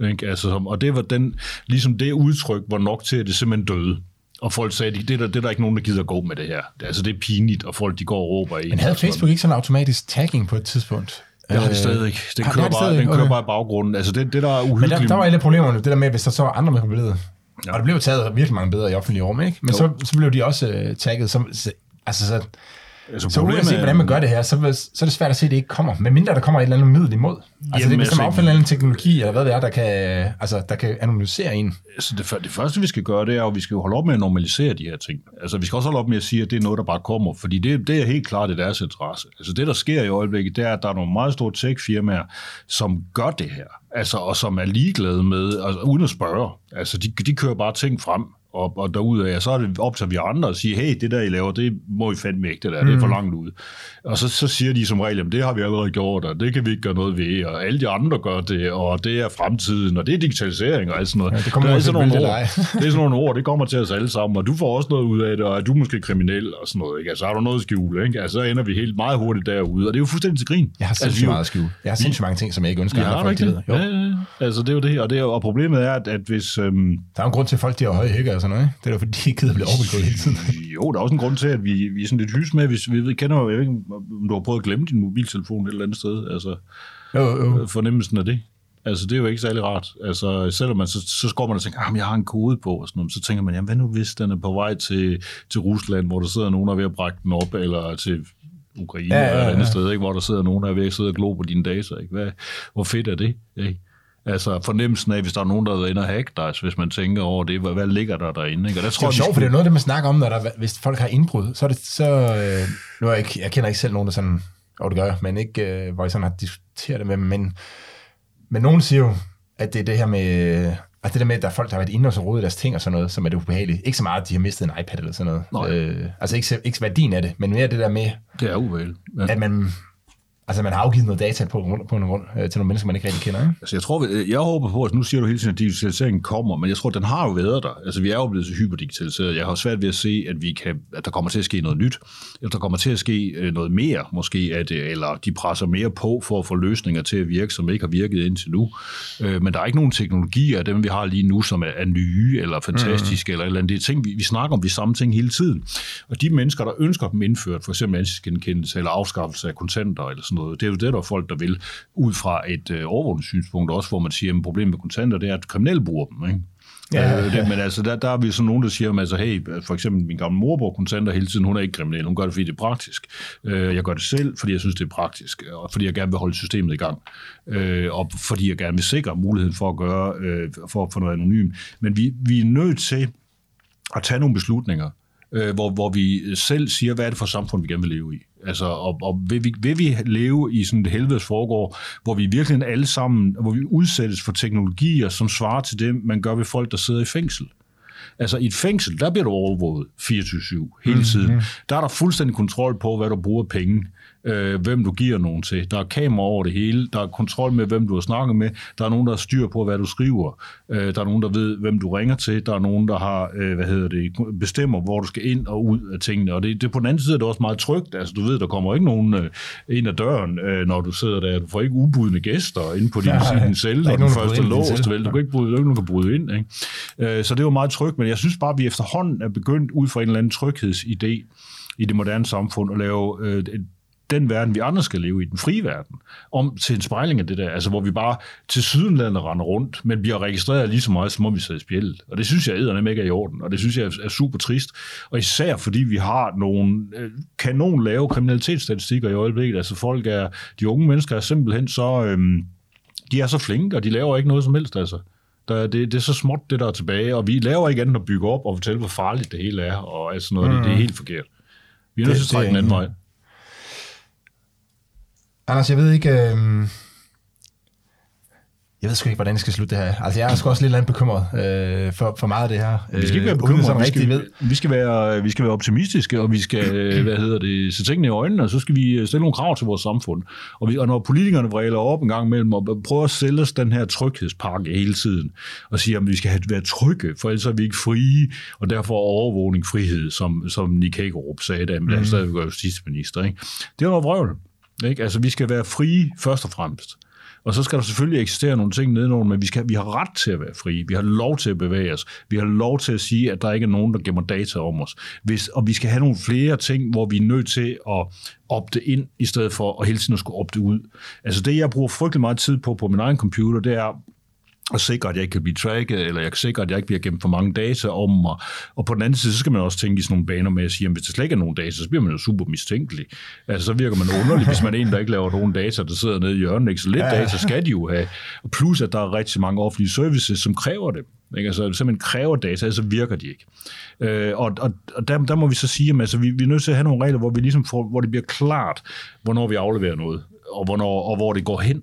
Ikke? Altså, og det var den, ligesom det udtryk var nok til, at det simpelthen døde. Og folk sagde, det er, der, det er der ikke nogen, der gider gå med det her. Altså, det er pinligt, og folk de går og råber i. Men havde Facebook ikke sådan automatisk tagging på et tidspunkt? Det har det stadig ikke. Den kører, det bare, den kører okay. bare i baggrunden. Altså, det, det der er uhyggeligt. Men der, der var alle problemerne, det der med, hvis der så var andre med på billedet. Ja. Og det blev taget virkelig mange bedre i offentlige rum, ikke? Men så, så blev de også uh, tagget. Som, altså, så, altså, så uden at se, hvordan man gør det her, så, så er det svært at se, at det ikke kommer. Men mindre der kommer et eller andet middel imod. Altså jamen, det er, hvis man opfinder en anden teknologi, eller hvad det er, der kan, altså, der kan anonymisere en. Altså, det, det første, vi skal gøre, det er, at vi skal holde op med at normalisere de her ting. Altså vi skal også holde op med at sige, at det er noget, der bare kommer. Fordi det, det er helt klart i deres interesse. Altså det, der sker i øjeblikket, det er, at der er nogle meget store tech-firmaer, som gør det her. Altså, og som er ligeglade med, altså, uden at spørge. Altså de, de kører bare ting frem. Og, og derudaf, så er det op til vi andre og sige, hey, det der I laver, det må I fandme ikke, det der, mm. det er for langt ud. Og så, så siger de som regel, jamen det har vi allerede gjort, og det kan vi ikke gøre noget ved, og alle de andre gør det, og det er fremtiden, og det er digitalisering og alt sådan noget. Ja, det, der er sådan nogle ord, det er sådan nogle ord, det kommer til os alle sammen, og du får også noget ud af det, og er du måske kriminel og sådan noget, ikke? Altså har du noget skjul, ikke? Altså så ender vi helt meget hurtigt derude, og det er jo fuldstændig til grin. Jeg har sindssygt altså, meget skjul. Jeg har sindssygt mange ting, som jeg ikke ønsker. Ja, har ikke det? Ja, ja. Altså det er jo det her, og, det, og problemet er, at, at hvis... Øhm, der er en grund til, folk de har høje hækker. Noget, det er jo fordi, de gider blive overbegået hele tiden. Jo, der er også en grund til, at vi, vi er sådan lidt lys med, hvis vi ved, kender jo, jeg ved ikke, om du har prøvet at glemme din mobiltelefon et eller andet sted, altså jo, jo. Fornemmelsen af det. Altså, det er jo ikke særlig rart. Altså, selvom man, så, så skår man og tænker, jamen, jeg har en kode på, og sådan noget. Så tænker man, jamen, hvad nu hvis den er på vej til, til Rusland, hvor der sidder nogen, der er ved at brække den op, eller til Ukraine, ja, ja, ja. Eller et andet sted, ikke? Hvor der sidder nogen, der er ved at sidde og glo på dine data, ikke? Hvad, hvor fedt er det, ikke? Altså fornemmelsen af, hvis der er nogen, der er inde og hack dig, altså, hvis man tænker over det, hvad, hvad ligger der derinde? Ikke? Og der tror, det er jo sjovt, skulle... for det er noget, det man snakker om, når der, hvis folk har indbrud, så er det så... Øh, nu er jeg, ikke, jeg kender ikke selv nogen, der sådan... Åh, det gør jeg, men ikke, øh, hvor jeg sådan har diskuteret det med dem, men, men nogen siger jo, at det er det her med... Og det der med, at der er folk, der har været inde og så rodet deres ting og sådan noget, som er det ubehageligt. Ikke så meget, at de har mistet en iPad eller sådan noget. Øh, altså ikke, ikke værdien af det, men mere det der med... Det er ubehageligt. Ja. At man... Altså, man har afgivet noget data på rundt på en rundt øh, til nogle mennesker, man ikke rigtig kender, ikke? Altså, jeg tror, jeg håber på, at nu siger du hele tiden, at digitaliseringen kommer, men jeg tror, den har jo været der. Altså, vi er jo blevet så hyperdigitaliseret. Jeg har svært ved at se, at, vi kan, at der kommer til at ske noget nyt, eller der kommer til at ske noget mere, måske, at, eller de presser mere på for at få løsninger til at virke, som ikke har virket indtil nu. Øh, men der er ikke nogen teknologier af dem, vi har lige nu, som er, er nye eller fantastiske, mm. eller et eller andet. Det er ting, vi, vi snakker om de samme ting hele tiden. Og de mennesker, der ønsker dem indført, for eksempel ansigtsgenkendelse eller afskaffelse af kontanter eller sådan noget. Det er jo det, der er folk, der vil, ud fra et øh, overvågningssynspunkt også, hvor man siger, at problemet med kontanter, det er, at kriminelle bruger dem, ikke? Ja. Øh, det, men altså, der, der er vi sådan nogen, der siger, at altså, hey, for eksempel min gamle mor bruger kontanter hele tiden, hun er ikke kriminel, hun gør det, fordi det er praktisk. Øh, jeg gør det selv, fordi jeg synes, det er praktisk, og fordi jeg gerne vil holde systemet i gang, øh, og fordi jeg gerne vil sikre muligheden for at gøre øh, for, for noget anonymt. Men vi, vi er nødt til at tage nogle beslutninger, øh, hvor, hvor vi selv siger, hvad er det for samfund, vi gerne vil leve i. Altså, og, og vil, vi, vil vi leve i sådan et helvedes foregår, hvor vi virkelig alle sammen, hvor vi udsættes for teknologier, som svarer til det, man gør ved folk, der sidder i fængsel? Altså i et fængsel, der bliver du overvåget fireogtyve syv hele tiden. Mm-hmm. Der er der fuldstændig kontrol på, hvad du bruger penge, øh, hvem du giver nogen til. Der er kamera over det hele, der er kontrol med, hvem du har snakket med, der er nogen, der styrer på, hvad du skriver, øh, der er nogen, der ved, hvem du ringer til, der er nogen, der har, øh, hvad hedder det, bestemmer, hvor du skal ind og ud af tingene. Og det, det på den anden side er det også meget trygt. Altså du ved, der kommer ikke nogen øh, ind ad døren, øh, når du sidder der. Du får ikke ubudne gæster inde på din, ja, din celle, og den første låst, vel? Du kan ikke bryde, der er ikke nogen, der kan bryde ind, ikke? Øh, så det er jo meget trygt. Men jeg synes bare, at vi efterhånden er begyndt ud fra en eller anden tryghedsidé i det moderne samfund at lave øh, den verden, vi andre skal leve i, den frie verden, om til en spejling af det der, altså hvor vi bare til sydenlandet render rundt, men bliver registreret lige så meget, som om vi sidder i spjældet. Og det synes jeg eddernem ikke er i orden, og det synes jeg er super trist. Og især fordi vi har nogle øh, kanon lave kriminalitetsstatistikker i øjeblikket. Altså folk er, de unge mennesker er simpelthen så, øh, de er så flinke, og de laver ikke noget som helst altså. Der, det, det er så småt, det der er tilbage, og vi laver ikke andet at bygge op og fortælle, hvor farligt det hele er, og alt sådan noget. Mm. Det, det er helt forkert. Vi er nødt til at trække en anden vej. Anders, jeg ved ikke... Øh... Jeg ved sgu ikke, hvordan jeg skal slutte det her. Altså, jeg er sgu også lidt eller andet bekymret øh, for, for meget af det her. Vi skal ikke være bekymret, vi skal, vi, skal være, vi skal være optimistiske, og vi skal øh, hvad hedder det, se tingene i øjnene, og så skal vi stille nogle krav til vores samfund. Og, vi, og når politikerne vræler op en gang imellem og prøver at sælge os den her tryghedspakke hele tiden, og siger, at vi skal have, være trygge, for ellers er vi ikke frie, og derfor overvågning frihed, som, som Nikke Hagerup sagde, da han stadigvæk var justitsminister. Ikke? Det er noget vrøvl. Ikke? Altså, vi skal være frie først og fremmest. Og så skal der selvfølgelig eksistere nogle ting nedenunder, men vi, skal, vi har ret til at være frie. Vi har lov til at bevæge os. Vi har lov til at sige, at der ikke er nogen, der gemmer data om os. Hvis, og vi skal have nogle flere ting, hvor vi er nødt til at opte ind, i stedet for at hele tiden at skulle opte ud. Altså det, jeg bruger frygtelig meget tid på på min egen computer, det er at sikre, at jeg ikke kan blive tracket, eller jeg kan sikre, at jeg ikke bliver gemt for mange data om mig. Og på den anden side, så skal man også tænke i sådan nogle baner med at sige, at hvis der slet ikke er nogen data, så bliver man jo super mistænkelig. Altså, så virker man underlig, hvis man er en, der ikke laver nogen data, der sidder nede i hjørnet. Ikke? Så lidt data skal de jo have. Og plus, at der er rigtig mange offentlige services, som kræver det. Ikke? Altså, simpelthen kræver data, så virker de ikke. Øh, og og der, der må vi så sige, at altså, vi, vi er nødt til at have nogle regler, hvor, vi ligesom får, hvor det bliver klart, hvornår vi afleverer noget, og, hvornår, og hvor det går hen.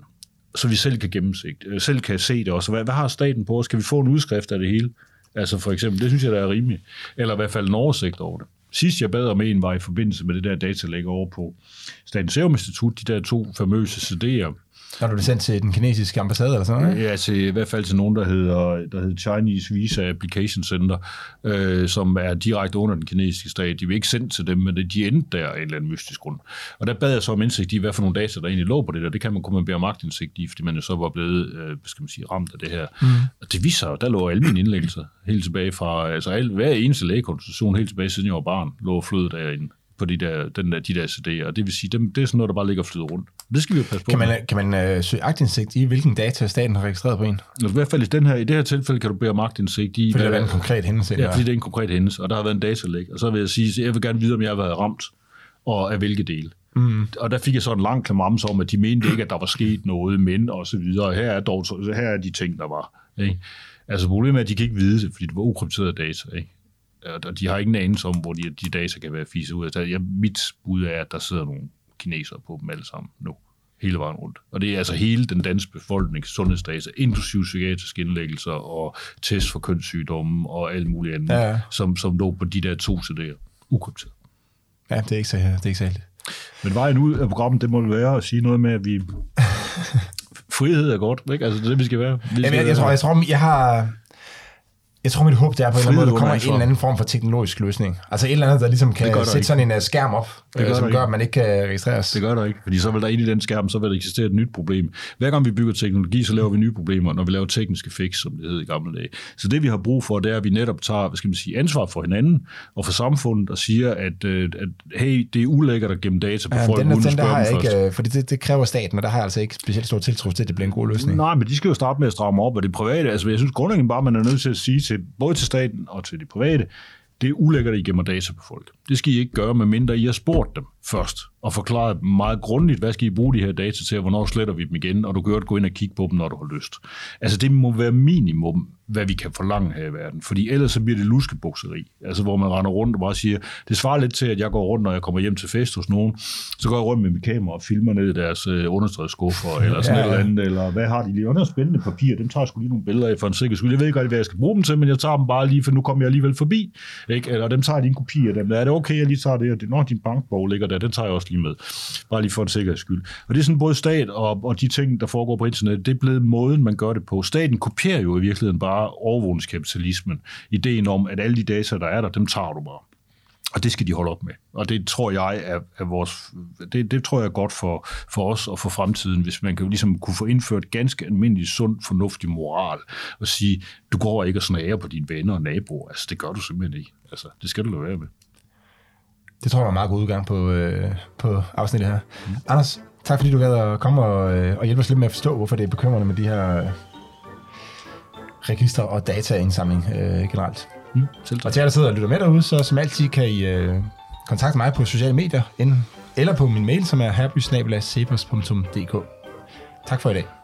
Så vi selv kan gennemsigte, selv kan se det også. Hvad, hvad har staten på os? Skal vi få en udskrift af det hele? Altså for eksempel, det synes jeg, der er rimeligt. Eller i hvert fald en oversigt over det. Sidst jeg bad om en, var i forbindelse med det der datalæg over på Statens Serum Institut, de der to famøse C D'er. Har du det sendt til den kinesiske ambassade eller sådan noget? Ja, til, i hvert fald til nogen, der hedder, der hedder Chinese Visa Application Center, øh, som er direkte under den kinesiske stat. De vil ikke sendt til dem, men de endte der af en eller anden mystisk grund. Og der bad jeg så om indsigt i, hvad for nogle data, der egentlig lå på det der. Det kan man kun bede om magtindsigt i, fordi man jo så var blevet øh, skal man sige, ramt af det her. Mm. Og det viser jo, der lå alle mine indlæggelser helt tilbage fra, altså al, hver eneste lægekonstitution helt tilbage, siden jeg var barn, lå flødet derinde på de der, den der, de der C D'er, og det vil sige, det, det er sådan noget, der bare ligger og flyder rundt. Det skal vi jo passe på. Kan man, kan man øh, søge aktindsigt i, hvilken data staten har registreret på en? I hvert fald i, den her, i det her tilfælde kan du bede om aktindsigt i... Fordi det er en konkret hændelse. Ja, fordi det er en konkret hændelse, og der har været en datalæg, og så vil jeg sige, jeg vil gerne vide, om jeg har været ramt, og af hvilke dele. Mm. Og der fik jeg så en lang klamamse om, at de mente ikke, at der var sket noget, men og så videre. Her er, dog, her er de ting, der var. Ikke? Altså problemet er, at de kan ikke vide det, fordi det var ukrypterede data, ikke? Og de har ingen anelse om, hvor de, de data kan være fiset ud af. Jeg, mit bud er, at der sidder nogle kinesere på dem alle sammen nu, hele vejen rundt. Og det er altså hele den danske befolknings sundhedsdata, inklusive psykiatriske indlæggelser og test for kønssygdomme og alt muligt andet, ja, ja. Som, som lå på de der to C D'er. Ukrypteret. Ja, det er ikke så heldigt. Men vejen ud af programmet, det må være at sige noget med, at vi... Frihed er godt, ikke? Altså det er det, vi skal være. Vi skal... Jamen, jeg, jeg, tror, jeg tror, jeg har... Jeg tror, mit håb det er på en eller anden måde, der kommer en eller anden form for teknologisk løsning. Altså et eller andet, der ligesom kan der sætte ikke. sådan en skærm op, det gør som gør, ikke. At man ikke kan registreres. Det gør der ikke, fordi så vil der ind i den skærm, så vil der eksistere et nyt problem. Hver gang vi bygger teknologi, så laver vi nye problemer, når vi laver tekniske fix, som det hed i gamle dage. Så det, vi har brug for, det er, at vi netop tager hvad skal man sige, ansvar for hinanden og for samfundet og siger, at, at hey, det er ulækkert at gemme data på ja, folk, uden at spørge dem først. For det, det kræver staten, og der har jeg altså ikke specielt stor tiltro til, at det bliver en god løsning. Nej, men de skal jo starte med at stramme op, og det private, altså jeg synes grundlæggende bare, man er nødt til at sige til, både til staten og til de private, det er ulækkert, at I gemmer data på folk. Det skal I ikke gøre, medmindre I har spurgt dem først, og forklaret meget grundigt, hvad skal I bruge de her data til, og hvornår sletter vi dem igen, og du kan godt gå ind og kigge på dem, når du har lyst. Altså det må være minimum, hvad vi kan forlange her i verden, fordi ellers så bliver det luskebukseri, altså hvor man render rundt og bare siger, det svarer lidt til, at jeg går rundt, når jeg kommer hjem til fest hos nogen, så går jeg rundt med mit kamera og filmer ned i deres understredsskuffer, eller sådan ja, ja. et eller andet, eller hvad har de lige under spændende papir, dem tager jeg sgu lige nogle billeder af for en sikker skyld, jeg ved ikke rigtig, hvad jeg skal bruge dem til, men jeg tager dem bare lige, for nu kommer jeg alligevel forbi, ikke? Eller dem tager jeg lige en kopi af dem, er det okay, jeg lige tager det, og når din bankbog ligger der, den tager jeg også lige med, bare lige for en sikkerheds skyld. Og det er sådan både stat og, og de ting, der foregår på internet, det er blevet måden, man gør det på. Staten kopierer jo i virkeligheden bare overvågningskapitalismen. Ideen om, at alle de data, der er der, dem tager du bare. Og det skal de holde op med. Og det tror jeg er, er vores, det, det tror jeg er godt for, for os og for fremtiden, hvis man kan ligesom kunne få indført ganske almindelig, sund, fornuftig moral og sige, du går ikke og snager på dine venner og naboer. Altså, det gør du simpelthen ikke. Altså, det skal du lade være med. Det tror jeg var en meget god udgang på, øh, på afsnittet her. Mm. Anders, tak fordi du gad at komme og, øh, og hjælpe os lidt med at forstå, hvorfor det er bekymrende med de her øh, register- og dataindsamling øh, generelt. Mm. Og til jer, der sidder og lytter med derude, så som altid kan I øh, kontakte mig på sociale medier, eller på min mail, som er herby snabel-a cepos punktum d k. Tak for i dag.